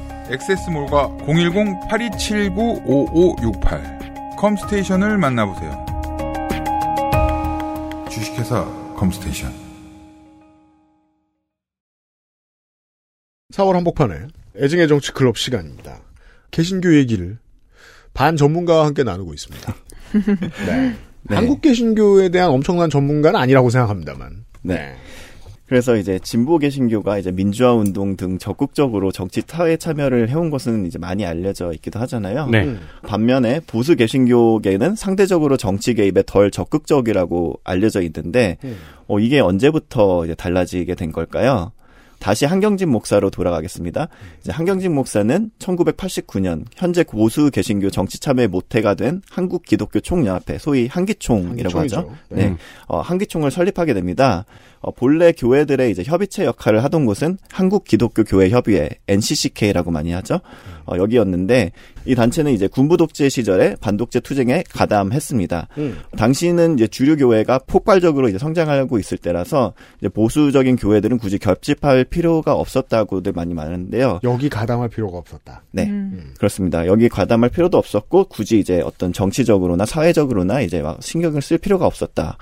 액세스몰과 공일공 팔이칠구 오오육팔 컴스테이션을 만나보세요. 주식회사 컴스테이션. 사월 한복판에 애증의 정치 클럽 시간입니다. 개신교 얘기를 반 전문가와 함께 나누고 있습니다. 네. 네. 한국 개신교에 대한 엄청난 전문가는 아니라고 생각합니다만. 네. 네. 그래서 이제 진보 개신교가 이제 민주화 운동 등 적극적으로 정치 사회 참여를 해온 것은 이제 많이 알려져 있기도 하잖아요. 네. 반면에 보수 개신교계는 상대적으로 정치 개입에 덜 적극적이라고 알려져 있는데, 음. 어, 이게 언제부터 이제 달라지게 된 걸까요? 다시 한경직 목사로 돌아가겠습니다. 이제 한경직 목사는 천구백팔십구 년 현재 보수 개신교 정치참여 모태가 된 한국기독교총연합회, 소위 한기총이라고 한기총이죠. 하죠. 네, 음. 어, 한기총을 설립하게 됩니다. 어, 본래 교회들의 이제 협의체 역할을 하던 곳은 한국기독교교회협의회 엔씨씨케이라고 많이 하죠. 어, 여기였는데 이 단체는 이제 군부독재 시절에 반독재 투쟁에 가담했습니다. 음. 당시는 이제 주류 교회가 폭발적으로 이제 성장하고 있을 때라서 이제 보수적인 교회들은 굳이 결집할 필요가 없었다고들 많이 많은데요. 여기 가담할 필요가 없었다. 네, 음. 그렇습니다. 여기 가담할 필요도 없었고 굳이 이제 어떤 정치적으로나 사회적으로나 이제 막 신경을 쓸 필요가 없었다.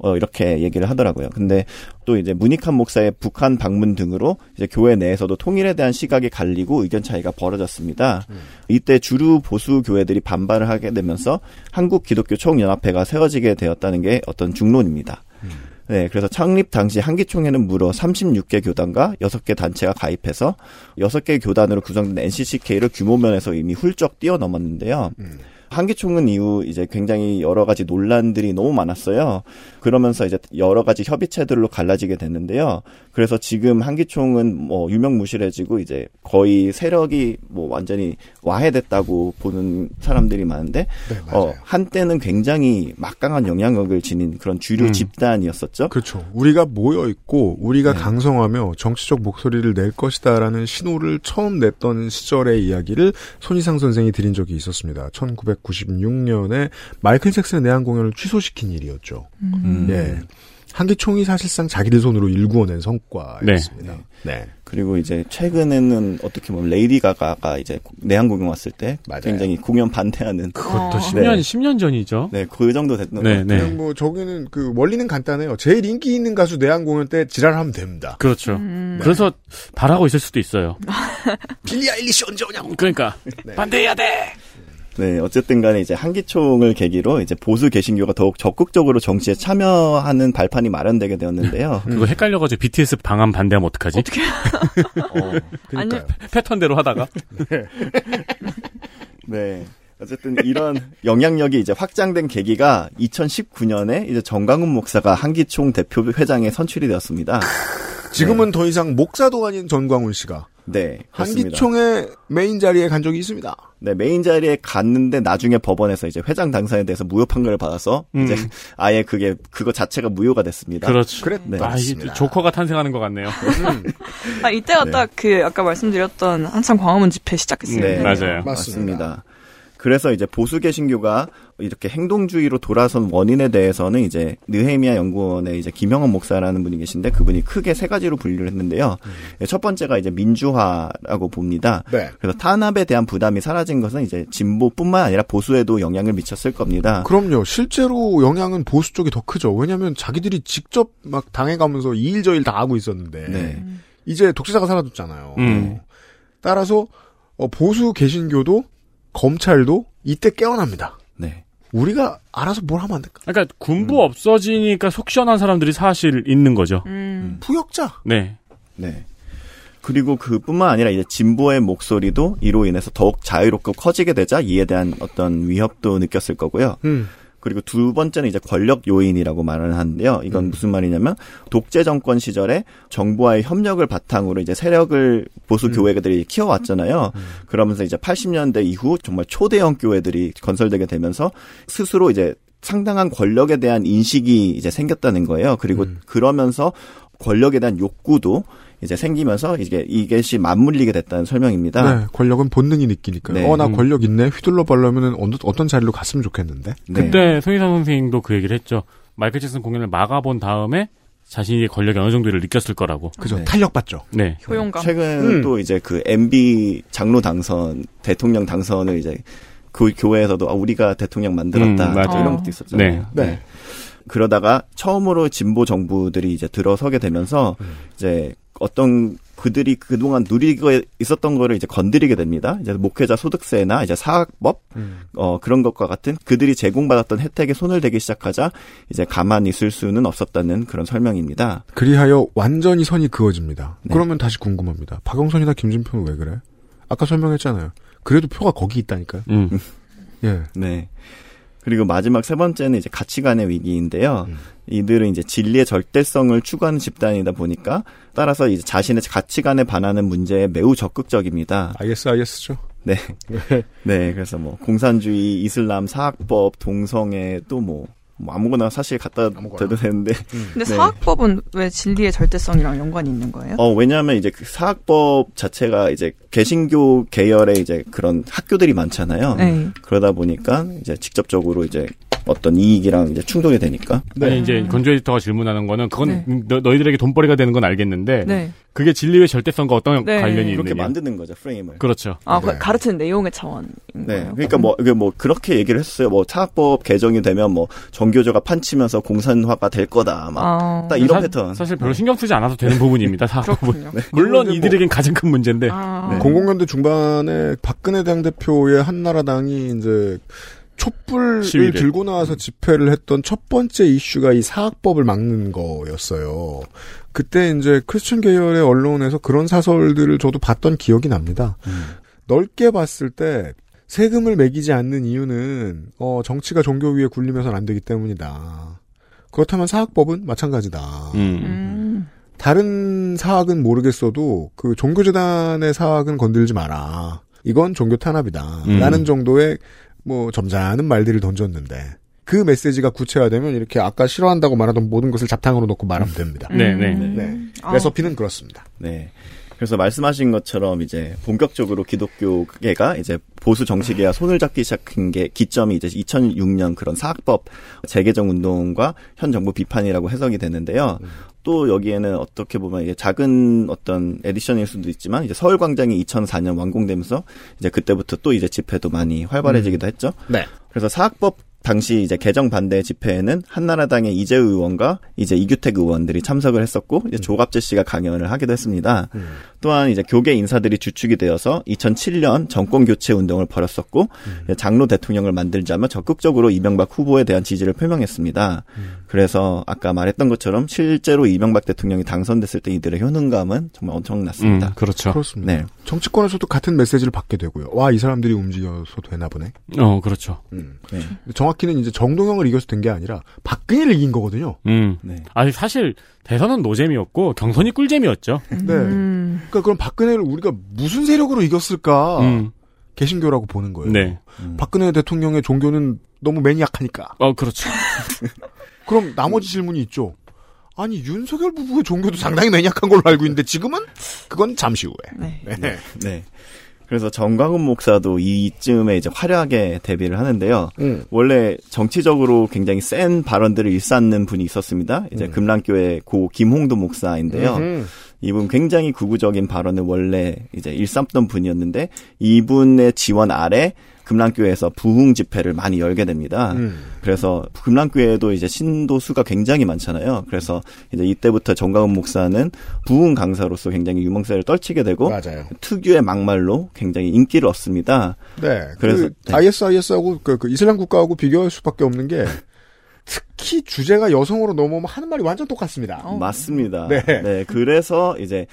어, 이렇게 얘기를 하더라고요. 근데 또 이제 문익환 목사의 북한 방문 등으로 이제 교회 내에서도 통일에 대한 시각이 갈리고 의견 차이가 벌어졌습니다. 음. 이때 주류 보수 교회들이 반발을 하게 되면서 한국기독교총연합회가 세워지게 되었다는 게 어떤 중론입니다. 음. 네, 그래서 창립 당시 한기총에는 무려 서른여섯 개 교단과 여섯 개 단체가 가입해서 여섯 개 교단으로 구성된 엔씨씨케이를 규모면에서 이미 훌쩍 뛰어넘었는데요. 음. 한기총은 이후 이제 굉장히 여러 가지 논란들이 너무 많았어요. 그러면서 이제 여러 가지 협의체들로 갈라지게 됐는데요. 그래서 지금 한기총은 뭐 유명무실해지고 이제 거의 세력이 뭐 완전히 와해됐다고 보는 사람들이 많은데, 네, 어, 한때는 굉장히 막강한 영향력을 지닌 그런 주류 음. 집단이었었죠. 그렇죠. 우리가 모여 있고 우리가 네. 강성하며 정치적 목소리를 낼 것이다라는 신호를 처음 냈던 시절의 이야기를 손희상 선생이 드린 적이 있었습니다. 천구백구십육 년에 마이클 잭슨의 내한 공연을 취소시킨 일이었죠. 음. 예. 한기총이 사실상 자기들 손으로 일구어낸 성과였습니다. 네. 네. 네. 그리고 이제 최근에는 어떻게 보면 레이디 가가가 이제 내한 공연 왔을 때 맞아요. 굉장히 공연 반대하는 그것도 십 년 네. 십 년 전이죠. 네, 그 정도 됐던 네, 것 같아요. 네. 뭐 저기는 그 원리는 간단해요. 제일 인기 있는 가수 내한 공연 때 지랄하면 됩니다. 그렇죠. 음. 네. 그래서 바라고 있을 수도 있어요. 빌리 아일리시 언제 오냐고. 그러니까 네. 반대해야 돼. 네, 어쨌든 간에 이제 한기총을 계기로 이제 보수 개신교가 더욱 적극적으로 정치에 참여하는 발판이 마련되게 되었는데요. 그거 헷갈려가지고 비티에스 방한 반대하면 어떡하지? 어떻게? 어, 그러니까요. 패턴대로 하다가. 네. 네. 어쨌든 이런 영향력이 이제 확장된 계기가 이천십구 년에 이제 전광훈 목사가 한기총 대표 회장에 선출이 되었습니다. 지금은 네. 더 이상 목사도 아닌 전광훈 씨가 네, 한기총의 메인 자리에 간 적이 있습니다. 네, 메인 자리에 갔는데 나중에 법원에서 이제 회장 당사에 대해서 무효 판결을 받아서 음. 이제 아예 그게 그거 자체가 무효가 됐습니다. 그렇죠. 그래, 네. 아, 이게 조커가 탄생하는 것 같네요. 아, 이때가 네. 딱 그 아까 말씀드렸던 한참 광화문 집회 시작했어요. 네, 네. 맞아요. 맞습니다. 맞습니다. 그래서 이제 보수 개신교가 이렇게 행동주의로 돌아선 원인에 대해서는 이제 느헤미야 연구원의 이제 김형원 목사라는 분이 계신데 그분이 크게 세 가지로 분류를 했는데요. 음. 첫 번째가 이제 민주화라고 봅니다. 네. 그래서 탄압에 대한 부담이 사라진 것은 이제 진보뿐만 아니라 보수에도 영향을 미쳤을 겁니다. 그럼요. 실제로 영향은 보수 쪽이 더 크죠. 왜냐하면 자기들이 직접 막 당해가면서 이 일 저 일 다 하고 있었는데 네. 이제 독재자가 사라졌잖아요. 음. 따라서 보수 개신교도 검찰도 이때 깨어납니다. 네. 우리가 알아서 뭘 하면 안 될까? 그러니까 군부 음. 없어지니까 속 시원한 사람들이 사실 있는 거죠. 음. 부역자. 네. 네. 그리고 그뿐만 아니라 이제 진보의 목소리도 이로 인해서 더욱 자유롭고 커지게 되자 이에 대한 어떤 위협도 느꼈을 거고요. 음. 그리고 두 번째는 이제 권력 요인이라고 말을 하는데요. 이건 무슨 말이냐면 독재 정권 시절에 정부와의 협력을 바탕으로 이제 세력을 보수 교회들이 키워왔잖아요. 그러면서 이제 팔십 년대 이후 정말 초대형 교회들이 건설되게 되면서 스스로 이제 상당한 권력에 대한 인식이 이제 생겼다는 거예요. 그리고 그러면서 권력에 대한 욕구도 이제 생기면서 이게 이것이 맞물리게 됐다는 설명입니다. 네, 권력은 본능이 느끼니까요. 네. 어, 나 권력 있네. 휘둘러 보려면은 어느 어떤 자리로 갔으면 좋겠는데. 네. 그때 손희상 선생님도 그 얘기를 했죠. 마이클 잭슨 공연을 막아본 다음에 자신이 권력이 어느 정도를 느꼈을 거라고. 그죠. 네. 탄력받죠. 네. 효용감. 최근 음. 또 이제 그 엠비 장로 당선, 대통령 당선을 이제 그 교회에서도 아, 우리가 대통령 만들었다. 음, 맞아요. 이런 것도 있었잖아요. 네. 네. 네. 그러다가 처음으로 진보 정부들이 이제 들어서게 되면서 음. 이제 어떤 그들이 그동안 누리고 있었던 거를 이제 건드리게 됩니다. 이제 목회자 소득세나 이제 사학법, 음. 어, 그런 것과 같은 그들이 제공받았던 혜택에 손을 대기 시작하자 이제 가만히 있을 수는 없었다는 그런 설명입니다. 그리하여 완전히 선이 그어집니다. 네. 그러면 다시 궁금합니다. 박영선이나 김진표는 왜 그래? 아까 설명했잖아요. 그래도 표가 거기 있다니까요. 음. 예. 네. 그리고 마지막 세 번째는 이제 가치관의 위기인데요. 음. 이들은 이제 진리의 절대성을 추구하는 집단이다 보니까 따라서 이제 자신의 가치관에 반하는 문제에 매우 적극적입니다. 아이에스, 아이에스죠. 네. 네, 그래서 뭐 공산주의, 이슬람, 사학법, 동성애 또 뭐 뭐 아무거나 사실 갖다 대도 되는데. 음. 근데 네. 사학법은 왜 진리의 절대성이랑 연관이 있는 거예요? 어, 왜냐하면 이제 그 사학법 자체가 이제 개신교 계열의 이제 그런 학교들이 많잖아요. 네. 그러다 보니까 이제 직접적으로 이제 어떤 이익이랑 이제 충돌이 되니까. 네, 네. 이제 권조 에디터가 질문하는 거는 그건 네. 너, 너희들에게 돈벌이가 되는 건 알겠는데 네. 그게 진리의 절대성과 어떤 네. 관련이 있느냐. 그렇게 만드는 거죠, 프레임을. 그렇죠. 아, 네. 가르치는 내용의 차원인 네. 거예요? 그러니까 뭐, 뭐 그렇게 얘기를 했어요. 뭐 사학법 개정이 되면 뭐 정교조가 판치면서 공산화가 될 거다. 막 딱 아, 이런 사, 패턴. 사실 별로 신경 쓰지 않아도 되는 부분입니다. 사학법은. 네. 물론 이들에겐 뭐, 가장 큰 문제인데. 아, 네. 공공연대 중반에 박근혜 당대표의 한나라당이 이제 촛불을 시위를. 들고 나와서 집회를 했던 첫 번째 이슈가 이 사학법을 막는 거였어요. 그때 이제 크리스천 계열의 언론에서 그런 사설들을 저도 봤던 기억이 납니다. 음. 넓게 봤을 때 세금을 매기지 않는 이유는 어, 정치가 종교 위에 굴리면서는 안 되기 때문이다. 그렇다면 사학법은 마찬가지다. 음. 음. 다른 사학은 모르겠어도 그 종교재단의 사학은 건들지 마라. 이건 종교 탄압이다. 음. 라는 정도의 뭐 점잖은 말들을 던졌는데 그 메시지가 구체화되면 이렇게 아까 싫어한다고 말하던 모든 것을 잡탕으로 놓고 말하면 됩니다. 음. 네네. 네. 레서피는 그렇습니다. 네. 그래서 말씀하신 것처럼 이제 본격적으로 기독교계가 이제 보수 정치계와 손을 잡기 시작한 게 기점이 이제 이천육 년 그런 사학법 재개정 운동과 현 정부 비판이라고 해석이 되는데요. 음. 또 여기에는 어떻게 보면 이게 작은 어떤 에디션일 수도 있지만 이제 서울광장이 이천사 년 완공되면서 이제 그때부터 또 이제 집회도 많이 활발해지기도 음. 했죠. 네. 그래서 사학법 당시 이제 개정 반대 집회에는 한나라당의 이재우 의원과 이제 이규택 의원들이 참석을 했었고 이제 조갑재 씨가 강연을 하기도 했습니다. 음. 또한 이제 교계 인사들이 주축이 되어서 이천칠 년 정권 교체 운동을 벌였었고 음. 장로 대통령을 만들자며 적극적으로 이명박 후보에 대한 지지를 표명했습니다. 음. 그래서 아까 말했던 것처럼 실제로 이명박 대통령이 당선됐을 때 이들의 효능감은 정말 엄청났습니다. 음, 그렇죠. 그렇습니다. 네. 정치권에서도 같은 메시지를 받게 되고요. 와, 이 사람들이 움직여서 되나 보네. 어, 그렇죠. 음. 네. 정확히는 이제 정동영을 이겨서 된 게 아니라 박근혜를 이긴 거거든요. 음. 네. 아니 사실 대선은 노잼이었고 경선이 꿀잼이었죠. 네. 음. 그러니까 그럼 박근혜를 우리가 무슨 세력으로 이겼을까? 음. 개신교라고 보는 거예요. 네. 음. 박근혜 대통령의 종교는 너무 매니악하니까. 어, 그렇죠. 그럼 나머지 질문이 있죠. 아니 윤석열 부부의 종교도 상당히 매니악한 걸로 알고 있는데 지금은 그건 잠시 후에. 네. 네. 네. 네. 그래서 전광훈 목사도 이쯤에 이제 화려하게 데뷔를 하는데요. 음. 원래 정치적으로 굉장히 센 발언들을 일삼는 분이 있었습니다. 이제 음. 금랑교회 고 김홍도 목사인데요. 음흠. 이분 굉장히 극우적인 발언을 원래 이제 일삼던 분이었는데 이분의 지원 아래 금랑교회에서 부흥 집회를 많이 열게 됩니다. 음. 그래서 금랑교회에도 이제 신도 수가 굉장히 많잖아요. 그래서 이제 이때부터 전광훈 목사는 부흥 강사로서 굉장히 유명세를 떨치게 되고 맞아요. 특유의 막말로 굉장히 인기를 얻습니다. 네. 그래서 그 아이에스아이에스하고 그, 그 이슬람 국가하고 비교할 수밖에 없는 게 특히 주제가 여성으로 넘어오면 하는 말이 완전 똑같습니다. 어. 맞습니다. 네. 네. 그래서 이제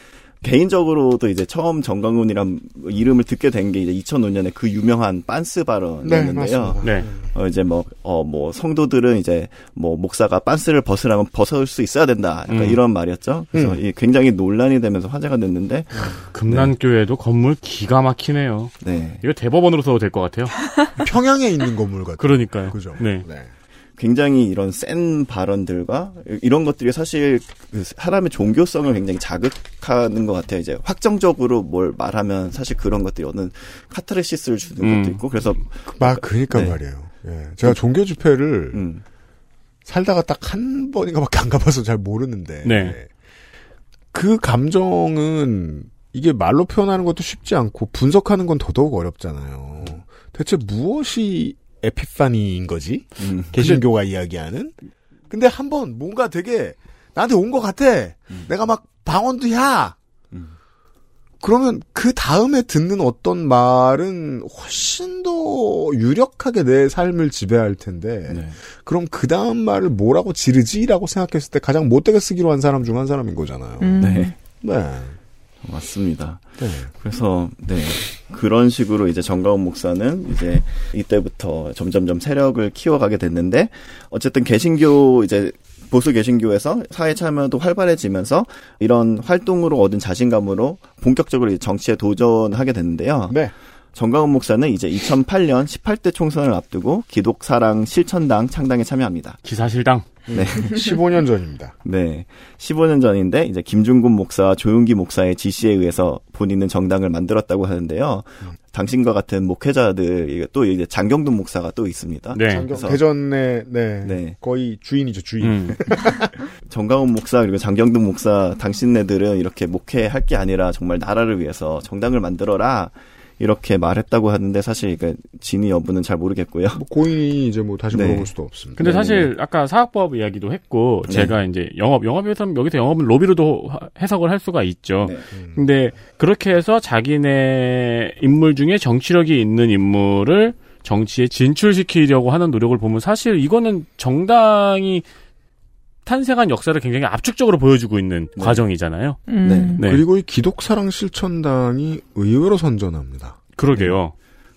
개인적으로도 이제 처음 전광훈이란 이름을 듣게 된 게 이제 이천오 년에 그 유명한 빤스 발언이었는데요. 네, 네. 어, 이제 뭐, 어, 뭐, 성도들은 이제 뭐, 목사가 빤스를 벗으라면 벗을 수 있어야 된다. 약간 음. 이런 말이었죠. 그래서 음. 굉장히 논란이 되면서 화제가 됐는데. 금난교회도 네. 건물 기가 막히네요. 네. 이거 대법원으로 써도 될 것 같아요. 평양에 있는 건물 같아요. 그러니까요. 그죠. 네. 네. 굉장히 이런 센 발언들과 이런 것들이 사실 사람의 종교성을 굉장히 자극하는 것 같아요. 이제 확정적으로 뭘 말하면 사실 그런 것들이 어느 카타르시스를 주는 음. 것도 있고 그래서 막 그러니까 네. 말이에요. 예. 제가 종교 집회를 음. 살다가 딱 한 번인가밖에 안 가봐서 잘 모르는데 네. 그 감정은 이게 말로 표현하는 것도 쉽지 않고 분석하는 건 더더욱 어렵잖아요. 대체 무엇이 에피파니인 거지? 음. 개신교가 이야기하는? 근데 한번 뭔가 되게 나한테 온 것 같아. 음. 내가 막 방언도 야. 음. 그러면 그 다음에 듣는 어떤 말은 훨씬 더 유력하게 내 삶을 지배할 텐데 네. 그럼 그 다음 말을 뭐라고 지르지라고 생각했을 때 가장 못되게 쓰기로 한 사람 중 한 사람인 거잖아요. 음. 네. 네. 맞습니다. 네. 그래서 네. 그런 식으로 이제 전광훈 목사는 이제 이때부터 점점점 세력을 키워가게 됐는데, 어쨌든 개신교 이제 보수 개신교에서 사회 참여도 활발해지면서 이런 활동으로 얻은 자신감으로 본격적으로 정치에 도전하게 됐는데요. 네. 전광훈 목사는 이제 이천팔 년 십팔 대 총선을 앞두고 기독사랑 실천당 창당에 참여합니다. 기사실당? 네. 십오 년 전입니다. 네. 십오 년 전인데, 이제 김중근 목사, 조용기 목사의 지시에 의해서 본인은 정당을 만들었다고 하는데요. 음. 당신과 같은 목회자들, 또 이제 장경둔 목사가 또 있습니다. 네. 장경, 대전의, 네. 네. 거의 주인이죠, 주인. 음. 전광훈 목사, 그리고 장경둔 목사, 당신네들은 이렇게 목회할 게 아니라 정말 나라를 위해서 정당을 만들어라. 이렇게 말했다고 하는데, 사실 그 진위 여부는 잘 모르겠고요. 뭐 고인이 이제 뭐 다시 네. 물어볼 수도 없습니다. 근데 사실 아까 사학법 이야기도 했고 네. 제가 이제 영업 영업에서 여기서 영업은 로비로도 해석을 할 수가 있죠. 네. 음. 근데 그렇게 해서 자기네 인물 중에 정치력이 있는 인물을 정치에 진출시키려고 하는 노력을 보면 사실 이거는 정당이 탄생한 역사를 굉장히 압축적으로 보여주고 있는 네. 과정이잖아요. 음. 네. 네. 그리고 이 기독사랑 실천당이 의외로 선전합니다. 그러게요. 네.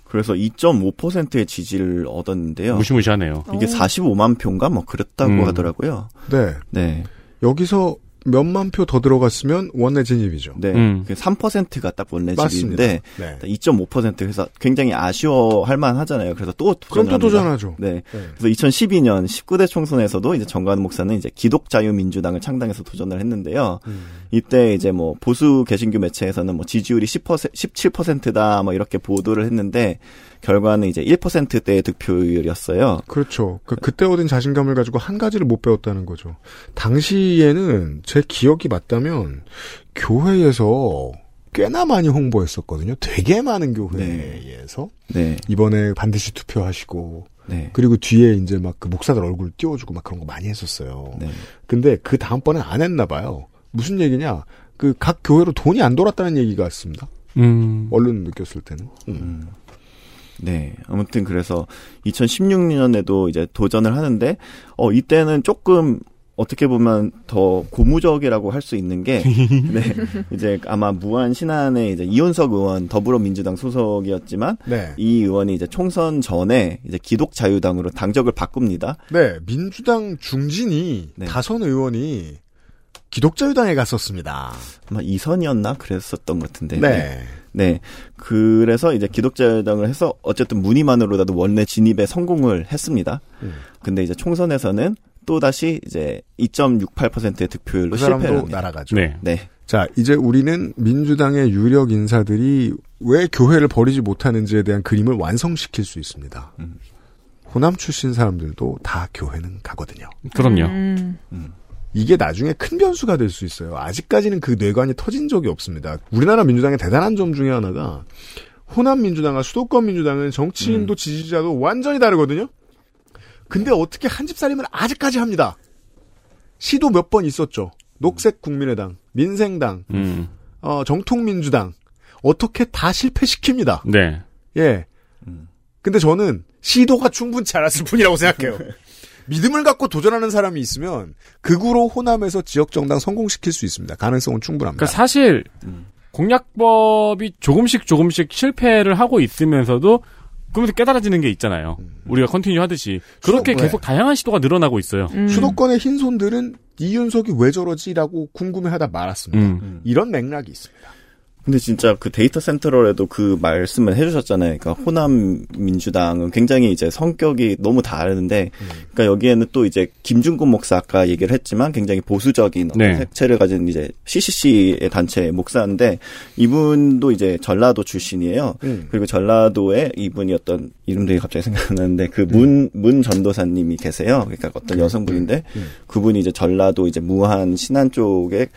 그래서 이 점 오 퍼센트의 지지를 얻었는데요. 무시무시하네요. 이게 사십오만 표인가 뭐 그랬다고 음. 하더라고요. 네. 네. 여기서 몇만 표 더 들어갔으면 원내 진입이죠. 네. 음. 삼 퍼센트가 딱 원내 진입인데 네. 이 점 오 퍼센트 해서 굉장히 아쉬워할 만하잖아요. 그래서 또 도전을 합니다. 그럼 또 도전하죠. 네. 네. 그래서 이천십이 년 십구 대 총선에서도 이제 전광훈 목사는 이제 기독자유민주당을 창당해서 도전을 했는데요. 음. 이때 이제 뭐 보수 개신교 매체에서는 뭐 지지율이 십 퍼센트, 십칠 퍼센트다 뭐 이렇게 보도를 했는데 결과는 이제 일 퍼센트대의 득표율이었어요. 그렇죠. 그, 그때 얻은 자신감을 가지고 한 가지를 못 배웠다는 거죠. 당시에는 제 기억이 맞다면 교회에서 꽤나 많이 홍보했었거든요. 되게 많은 교회에서. 네. 이번에 반드시 투표하시고. 네. 그리고 뒤에 이제 막 그 목사들 얼굴 띄워주고 막 그런 거 많이 했었어요. 네. 근데 그 다음번엔 안 했나 봐요. 무슨 얘기냐. 그 각 교회로 돈이 안 돌았다는 얘기 같습니다. 음. 얼른 느꼈을 때는. 음. 음. 네. 아무튼 그래서 이천십육 년에도 이제 도전을 하는데, 어, 이때는 조금 어떻게 보면 더 고무적이라고 할 수 있는 게, 네. 이제 아마 무한신안의 이제 이윤석 의원 더불어민주당 소속이었지만, 네. 이 의원이 이제 총선 전에 이제 기독자유당으로 당적을 바꿉니다. 네. 민주당 중진이, 네. 다선 의원이 기독자유당에 갔었습니다. 아마 이 선이었나? 그랬었던 것 같은데. 네. 네. 네. 그래서 이제 기독자유당을 해서 어쨌든 무늬만으로라도 원내 진입에 성공을 했습니다. 음. 근데 이제 총선에서는 또다시 이제 이 점 육팔 퍼센트의 득표율로 그 실패를 합니다. 날아가죠. 네. 네. 자, 이제 우리는 민주당의 유력 인사들이 왜 교회를 버리지 못하는지에 대한 그림을 완성시킬 수 있습니다. 음. 호남 출신 사람들도 다 교회는 가거든요. 그럼요. 음. 음. 이게 나중에 큰 변수가 될 수 있어요. 아직까지는 그 뇌관이 터진 적이 없습니다. 우리나라 민주당의 대단한 점 중에 하나가 호남 민주당과 수도권 민주당은 정치인도 음. 지지자도 완전히 다르거든요. 근데 어떻게 한 집살림을 아직까지 합니다. 시도 몇 번 있었죠. 녹색 국민의당, 민생당, 음. 어, 정통민주당 어떻게 다 실패시킵니다. 네. 예. 음. 근데 저는 시도가 충분치 않았을 뿐이라고 생각해요. 믿음을 갖고 도전하는 사람이 있으면 극으로 호남에서 지역정당 성공시킬 수 있습니다. 가능성은 충분합니다. 그러니까 사실 공약법이 조금씩 조금씩 실패를 하고 있으면서도 그러면서 깨달아지는 게 있잖아요. 우리가 컨티뉴 하듯이. 그렇게 수도, 계속 네. 다양한 시도가 늘어나고 있어요. 음. 수도권의 흰손들은 이윤석이 왜 저러지라고 궁금해하다 말았습니다. 음. 이런 맥락이 있습니다. 근데 진짜 그 데이터 센트럴에도 그 말씀을 해주셨잖아요. 그러니까 호남 민주당은 굉장히 이제 성격이 너무 다르는데, 음. 그러니까 여기에는 또 이제 김중근 목사 아까 얘기를 했지만 굉장히 보수적인 네. 색채를 가진 이제 씨씨씨의 단체 목사인데 이분도 이제 전라도 출신이에요. 음. 그리고 전라도에 이분이 어떤 이름들이 갑자기 생각나는데 그 문, 문 전도사님이 계세요. 그러니까 어떤 여성분인데 음. 음. 그분이 이제 전라도 이제 무한 신안 쪽에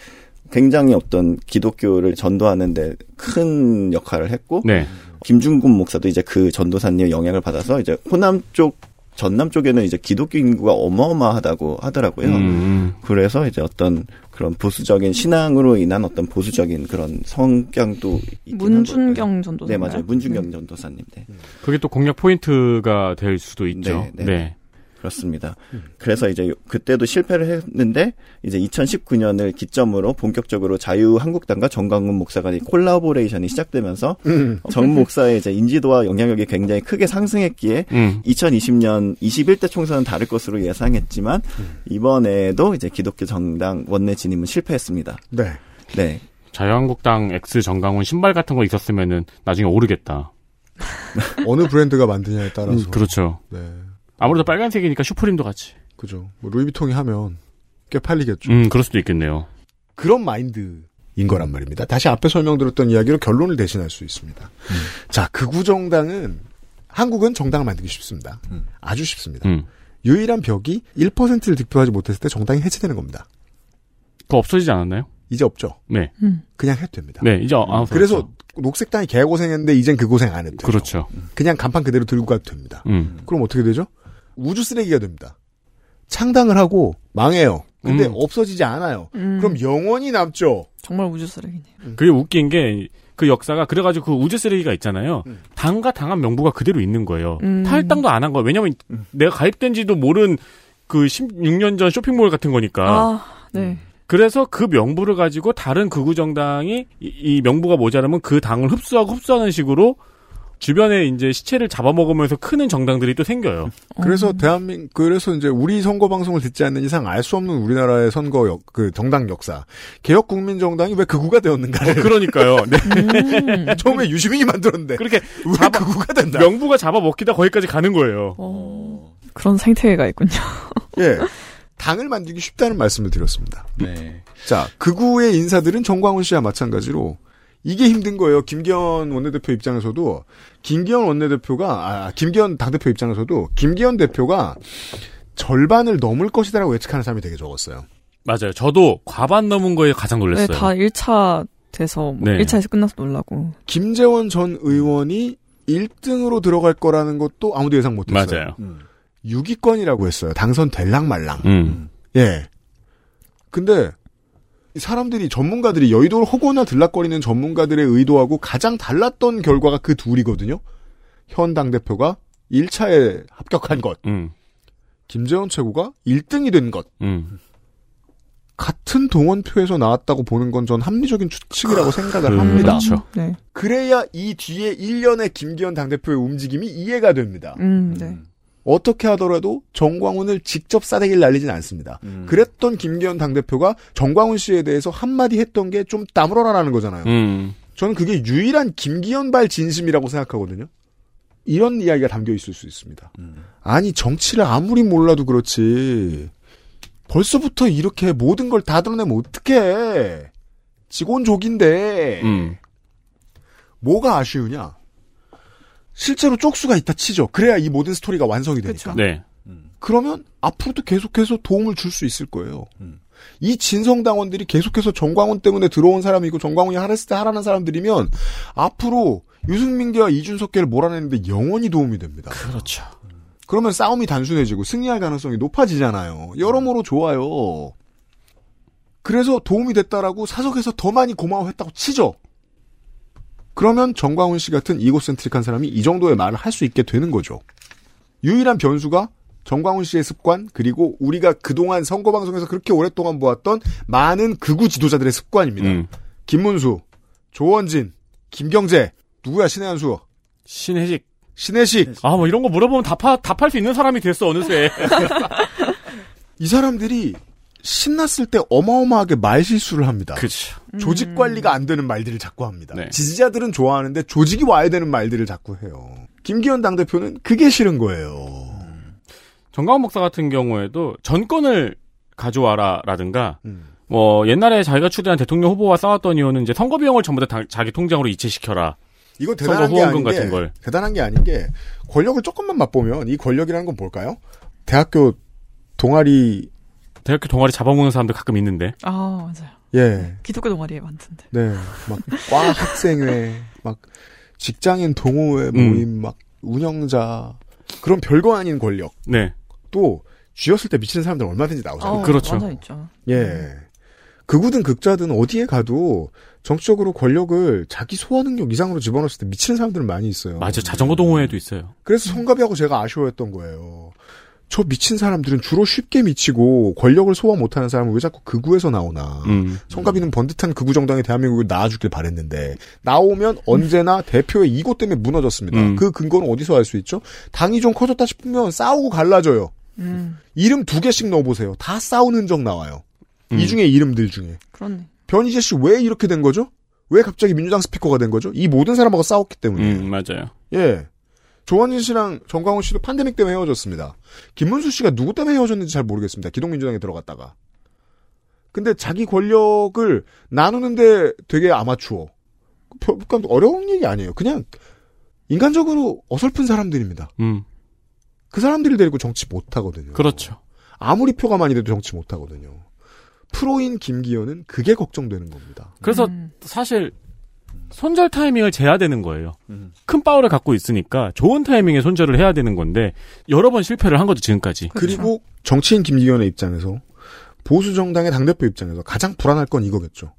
굉장히 어떤 기독교를 전도하는데 큰 역할을 했고, 네. 김중근 목사도 이제 그 전도사님의 영향을 받아서 이제 호남 쪽, 전남 쪽에는 이제 기독교 인구가 어마어마하다고 하더라고요. 음. 그래서 이제 어떤 그런 보수적인 신앙으로 인한 어떤 보수적인 그런 성향도 문준경 전도사님. 네, 맞아요. 문준경 음. 전도사님. 네. 그게 또 공략 포인트가 될 수도 있죠. 네. 네. 네. 그렇습니다. 그래서 이제 그때도 실패를 했는데 이제 이천십구 년을 기점으로 본격적으로 자유한국당과 전광훈 목사 간의 콜라보레이션이 시작되면서 음. 정 목사의 이제 인지도와 영향력이 굉장히 크게 상승했기에 음. 이천이십 년 이십일 대 총선은 다를 것으로 예상했지만 이번에도 이제 기독교 정당 원내 진입은 실패했습니다. 네. 네. 자유한국당 X 전광훈 신발 같은 거 있었으면은 나중에 오르겠다. 어느 브랜드가 만드냐에 따라서. 음, 그렇죠. 네. 아무래도 빨간색이니까 슈프림도 같이. 그죠. 뭐 루이비통이 하면 꽤 팔리겠죠. 음, 그럴 수도 있겠네요. 그런 마인드인 거란 말입니다. 다시 앞에 설명드렸던 이야기로 결론을 대신할 수 있습니다. 음. 자, 극우 정당은 한국은 정당을 만들기 쉽습니다. 음. 아주 쉽습니다. 음. 유일한 벽이 일 퍼센트를 득표하지 못했을 때 정당이 해체되는 겁니다. 그거 없어지지 않았나요? 이제 없죠. 네. 음. 그냥 해도 됩니다. 네, 이제 아, 그래서 그렇죠. 녹색당이 개고생했는데 이젠 그 고생 안 해도 돼요. 그렇죠. 그냥 간판 그대로 들고 가도 됩니다. 음. 그럼 어떻게 되죠? 우주 쓰레기가 됩니다. 창당을 하고 망해요. 근데 음. 없어지지 않아요. 음. 그럼 영원히 남죠. 정말 우주 쓰레기네요. 음. 그게 웃긴 게 그 역사가 그래가지고 그 우주 쓰레기가 있잖아요. 음. 당과 당한 명부가 그대로 있는 거예요. 음. 탈당도 안 한 거예요. 왜냐면 음. 내가 가입된지도 모른 그 십육 년 전 쇼핑몰 같은 거니까. 아, 네. 음. 그래서 그 명부를 가지고 다른 극우 정당이 이, 이 명부가 모자라면 그 당을 흡수하고 흡수하는 식으로 주변에 이제 시체를 잡아먹으면서 크는 정당들이 또 생겨요. 그래서 대한민 그래서 이제 우리 선거 방송을 듣지 않는 이상 알 수 없는 우리나라의 선거 역, 그 정당 역사. 개혁 국민 정당이 왜 극우가 되었는가를. 어, 그러니까요. 네. 음. 처음에 유시민이 만들었는데 그렇게 왜 잡아, 극우가 된다. 명부가 잡아먹히다 거기까지 가는 거예요. 어, 그런 생태계가 있군요. 예. 당을 만들기 쉽다는 말씀을 드렸습니다. 네. 자, 극우의 인사들은 전광훈 씨와 마찬가지로 이게 힘든 거예요. 김기현 원내대표 입장에서도 김기현 원내대표가 아, 김기현 당대표 입장에서도 김기현 대표가 절반을 넘을 것이다라고 예측하는 사람이 되게 적었어요. 맞아요. 저도 과반 넘은 거에 가장 놀랐어요. 네, 다 일 차 돼서 뭐 네. 일 차에서 끝나서 놀라고. 김재원 전 의원이 일 등으로 들어갈 거라는 것도 아무도 예상 못했어요. 맞아요. 음. 육 위권이라고 했어요. 당선될랑 말랑. 음. 예. 근데 사람들이 전문가들이 여의도를 허고나 들락거리는 전문가들의 의도하고 가장 달랐던 결과가 그 둘이거든요. 현 당대표가 일 차에 합격한 것. 음. 김재원 최고가 일 등이 된 것. 음. 같은 동원표에서 나왔다고 보는 건 전 합리적인 추측이라고 생각을 합니다. 그렇죠. 네. 그래야 이 뒤에 일 년의 김기현 당대표의 움직임이 이해가 됩니다. 음, 네. 어떻게 하더라도 전광훈을 직접 싸대기를 날리진 않습니다. 음. 그랬던 김기현 당대표가 전광훈 씨에 대해서 한마디 했던 게 좀 따물어라라는 거잖아요. 음. 저는 그게 유일한 김기현발 진심이라고 생각하거든요. 이런 이야기가 담겨 있을 수 있습니다. 음. 아니 정치를 아무리 몰라도 그렇지 벌써부터 이렇게 모든 걸 다 드러내면 어떡해. 직원족인데 음. 뭐가 아쉬우냐. 실제로 쪽수가 있다 치죠. 그래야 이 모든 스토리가 완성이 되니까. 네. 그러면 앞으로도 계속해서 도움을 줄 수 있을 거예요. 음. 이 진성당원들이 계속해서 전광훈 때문에 들어온 사람이고 전광훈이 하랬을 때 하라는 사람들이면 앞으로 유승민계와 이준석계를 몰아내는데 영원히 도움이 됩니다. 그렇죠. 그러면 싸움이 단순해지고 승리할 가능성이 높아지잖아요. 여러모로 좋아요. 그래서 도움이 됐다라고 사석에서 더 많이 고마워했다고 치죠. 그러면 전광훈 씨 같은 이고센트릭한 사람이 이 정도의 말을 할 수 있게 되는 거죠. 유일한 변수가 전광훈 씨의 습관 그리고 우리가 그동안 선거방송에서 그렇게 오랫동안 보았던 많은 극우 지도자들의 습관입니다. 음. 김문수, 조원진, 김경재, 누구야 신해한수? 신해식. 신해식. 아, 뭐 이런 거 물어보면 답하, 답할 수 있는 사람이 됐어 어느새. 이 사람들이 신났을 때 어마어마하게 말실수를 합니다. 그렇죠. 조직 관리가 안 되는 말들을 자꾸 합니다. 네. 지지자들은 좋아하는데 조직이 와야 되는 말들을 자꾸 해요. 김기현 당대표는 그게 싫은 거예요. 음. 전광훈 목사 같은 경우에도 전권을 가져와라라든가 음. 뭐 옛날에 자기가 추대한 대통령 후보와 싸웠던 이유는 이제 선거 비용을 전부 다, 다 자기 통장으로 이체시켜라. 이거 대단한 선거 후원금 게 아닌 같은 걸. 대단한 게 아닌 게 권력을 조금만 맛보면 이 권력이라는 건 뭘까요? 대학교 동아리 대학교 동아리 잡아먹는 사람들 가끔 있는데. 아, 맞아요. 예. 기독교 동아리에 많던데. 네. 막, 과 학생회, 막, 직장인 동호회 모임, 음. 막, 운영자. 그런 별거 아닌 권력. 네. 또, 쥐었을 때 미치는 사람들 얼마든지 나오잖아요. 아, 그렇죠. 맞아있죠. 예. 극우든 극자든 어디에 가도 정치적으로 권력을 자기 소화 능력 이상으로 집어넣었을 때 미치는 사람들은 많이 있어요. 맞아요. 자전거 동호회도 있어요. 그래서 손가비하고 제가 아쉬워했던 거예요. 저 미친 사람들은 주로 쉽게 미치고 권력을 소화 못하는 사람은 왜 자꾸 극우에서 나오나. 음. 성가비는 번듯한 극우 정당이 대한민국을 나아주길 바랬는데 나오면 언제나 대표의 이것 때문에 무너졌습니다. 음. 그 근거는 어디서 알 수 있죠? 당이 좀 커졌다 싶으면 싸우고 갈라져요. 음. 이름 두 개씩 넣어보세요. 다 싸우는 적 나와요. 음. 이 중에 이름들 중에. 그렇네. 변희재 씨 왜 이렇게 된 거죠? 왜 갑자기 민주당 스피커가 된 거죠? 이 모든 사람하고 싸웠기 때문에. 음, 맞아요. 예. 조원진 씨랑 전광훈 씨도 팬데믹 때문에 헤어졌습니다. 김문수 씨가 누구 때문에 헤어졌는지 잘 모르겠습니다. 기독민주당에 들어갔다가. 근데 자기 권력을 나누는데 되게 아마추어. 그러니까 어려운 얘기 아니에요. 그냥 인간적으로 어설픈 사람들입니다. 음. 그 사람들을 데리고 정치 못하거든요. 그렇죠. 아무리 표가 많이 돼도 정치 못하거든요. 프로인 김기현은 그게 걱정되는 겁니다. 그래서 음. 사실 손절 타이밍을 재야 되는 거예요. 음. 큰 파워를 갖고 있으니까 좋은 타이밍에 손절을 해야 되는 건데 여러 번 실패를 한 거죠, 지금까지. 그렇죠. 그리고 정치인 김기현의 입장에서 보수 정당의 당대표 입장에서 가장 불안할 건 이거겠죠.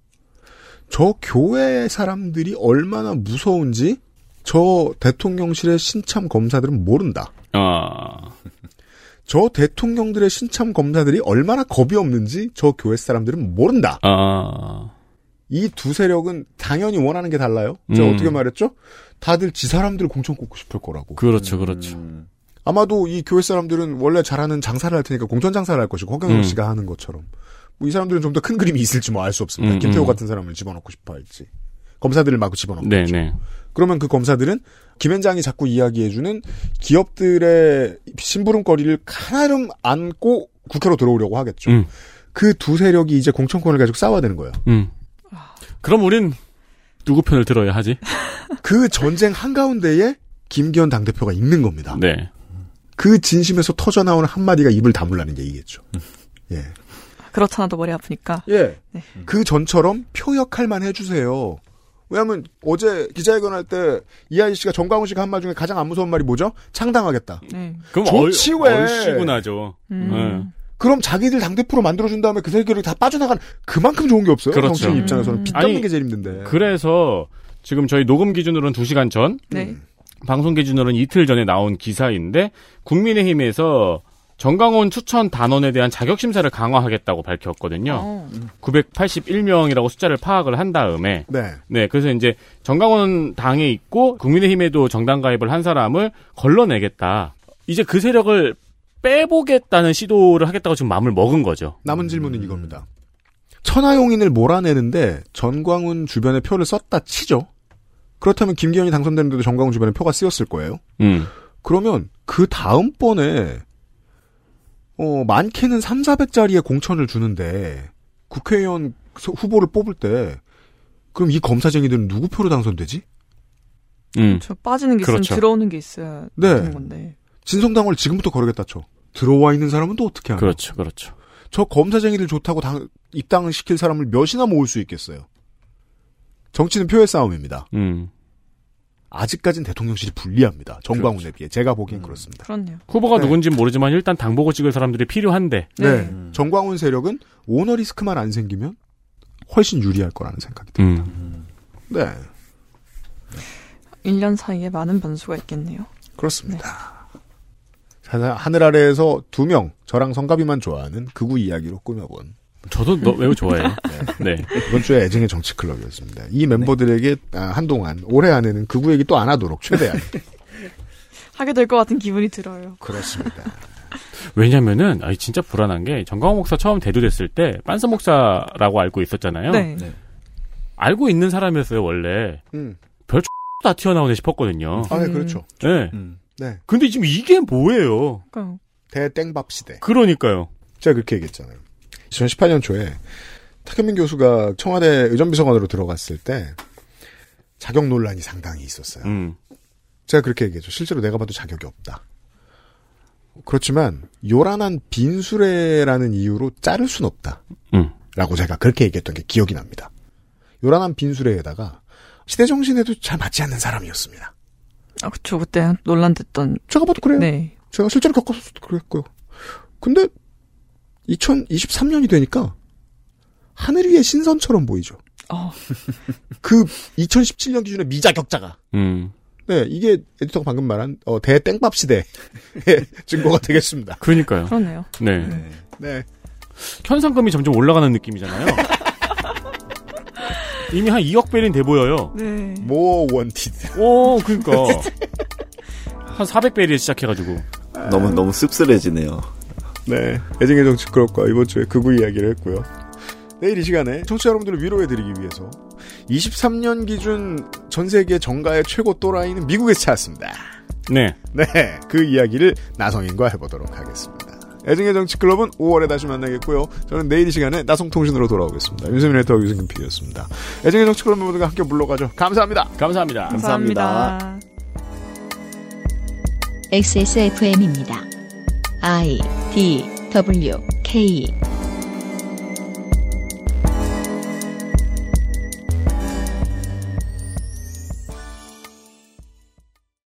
저 교회 사람들이 얼마나 무서운지 저 대통령실의 신참 검사들은 모른다. 아... 저 대통령들의 신참 검사들이 얼마나 겁이 없는지 저 교회 사람들은 모른다. 아... 이 두 세력은 당연히 원하는 게 달라요. 제가 음. 어떻게 말했죠? 다들 지 사람들 공천 꽂고 싶을 거라고. 그렇죠. 그렇죠. 음. 아마도 이 교회 사람들은 원래 잘하는 장사를 할 테니까 공천 장사를 할 것이고 황경영 음. 씨가 하는 것처럼. 뭐 이 사람들은 좀 더 큰 그림이 있을지 뭐 알 수 없습니다. 음. 김태호 같은 사람을 집어넣고 싶어 할지. 검사들을 마구 집어넣고 싶죠. 그러면 그 검사들은 김현장이 자꾸 이야기해주는 기업들의 심부름거리를 가나름 안고 국회로 들어오려고 하겠죠. 음. 그 두 세력이 이제 공천권을 가지고 싸워야 되는 거예요. 음. 그럼 우린 누구 편을 들어야 하지? 그 전쟁 한가운데에 김기현 당대표가 있는 겁니다. 네. 그 진심에서 터져나오는 한마디가 입을 다물라는 얘기겠죠. 예. 그렇잖아도 머리 아프니까. 예. 네. 그 전처럼 표역할만 해주세요. 왜냐하면 어제 기자회견할 때 이하이 씨가 전광훈 씨가 한 말 중에 가장 안 무서운 말이 뭐죠? 창당하겠다. 네. 그럼 좋지 얼, 왜. 얼씨구나죠. 음. 네. 그럼 자기들 당대표로 만들어준 다음에 그 세계를 다 빠져나간 그만큼 좋은 게 없어요. 그렇죠. 정치인 입장에서는 빚 갚는 게 제일 힘든데. 그래서 지금 저희 녹음 기준으로는 두 시간 전, 네. 방송 기준으로는 이틀 전에 나온 기사인데 국민의힘에서 전광훈 추천 단원에 대한 자격심사를 강화하겠다고 밝혔거든요. 어. 구백팔십일 명이라고 숫자를 파악을 한 다음에. 네. 네, 그래서 이제 전광훈 당에 있고 국민의힘에도 정당 가입을 한 사람을 걸러내겠다. 이제 그 세력을 빼보겠다는 시도를 하겠다고 지금 마음을 먹은 거죠. 남은 질문은 이겁니다. 천하용인을 몰아내는데 전광훈 주변에 표를 썼다 치죠. 그렇다면 김기현이 당선되는데도 전광훈 주변에 표가 쓰였을 거예요. 음. 그러면 그 다음번에 어 많게는 삼사백짜리의 공천을 주는데 국회의원 후보를 뽑을 때 그럼 이 검사쟁이들은 누구 표로 당선되지? 음. 저 빠지는 게 그렇죠. 있으면 들어오는 게 있어야 네. 되는 건데. 진성당을 지금부터 거르겠다 쳐. 들어와 있는 사람은 또 어떻게 하나? 그렇죠, 그렇죠. 저 검사쟁이들 좋다고 당, 입당을 시킬 사람을 몇이나 모을 수 있겠어요? 정치는 표의 싸움입니다. 음. 아직까진 대통령실이 불리합니다. 전광훈에 그렇죠. 비해. 제가 보기엔 음. 그렇습니다. 그렇네요. 후보가 네. 누군지는 모르지만 일단 당보고 찍을 사람들이 필요한데. 네. 네. 음. 전광훈 세력은 오너 리스크만 안 생기면 훨씬 유리할 거라는 생각이 듭니다. 음. 네. 일 년 사이에 많은 변수가 있겠네요. 그렇습니다. 네. 하늘 아래에서 두 명, 저랑 성가비만 좋아하는 극우 이야기로 꾸며본. 저도 너, 매우 좋아해요. 네. 네. 이번 주에 애증의 정치클럽이었습니다. 이 멤버들에게 네. 아, 한동안 올해 안에는 극우 얘기 또 안 하도록 최대한. 하게 될 것 같은 기분이 들어요. 그렇습니다. 왜냐면은 아니, 진짜 불안한 게 전광훈 목사 처음 대두됐을 때 빤스 목사라고 알고 있었잖아요. 네. 네. 알고 있는 사람이었어요 원래. 음. 별 다 튀어나오네 싶었거든요. 아, 네, 그렇죠. 음. 네. 음. 네. 근데 지금 이게 뭐예요? 그러니까요. 대땡밥 시대. 그러니까요. 제가 그렇게 얘기했잖아요. 이천십팔 년 초에 타케민 교수가 청와대 의전비서관으로 들어갔을 때 자격 논란이 상당히 있었어요. 음. 제가 그렇게 얘기했죠. 실제로 내가 봐도 자격이 없다. 그렇지만 요란한 빈수레라는 이유로 자를 순 없다. 음. 라고 제가 그렇게 얘기했던 게 기억이 납니다. 요란한 빈수레에다가 시대 정신에도 잘 맞지 않는 사람이었습니다. 아, 그쵸. 그때 논란됐던. 제가 봐도 그래요. 네. 제가 실제로 겪었어도 그랬고요. 근데, 이천이십삼 년이 되니까, 하늘 위에 신선처럼 보이죠. 어. 그, 이천십칠 년 기준의 미자격자가. 음. 네, 이게 에디터가 방금 말한 어, 대땡밥 시대의 증거가 되겠습니다. 그러니까요. 그러네요. 네. 네. 네. 현상금이 점점 올라가는 느낌이잖아요. 이미 한 이억 배는 돼 보여요. 네. More wanted. 오, 그러니까. 한 사백 배를 시작해가지고. 너무, 너무 씁쓸해지네요. 네. 애증의 정치 클럽과 이번 주에 극우 이야기를 했고요. 내일 이 시간에 청취자 여러분들을 위로해드리기 위해서 이십삼 년 기준 전 세계 정가의 최고 또라이는 미국에서 찾았습니다. 네. 네. 그 이야기를 나성인과 해보도록 하겠습니다. 애증의 정치 클럽은 오월에 다시 만나겠고요. 저는 내일 이 시간에 나성통신으로 돌아오겠습니다. 윤세민 에디터와 유승균 피디였습니다. 애증의 정치 클럽 멤버들과 함께 물러가죠. 감사합니다. 감사합니다. 감사합니다. 감사합니다. 엑스에스에프엠입니다. I, D, W, K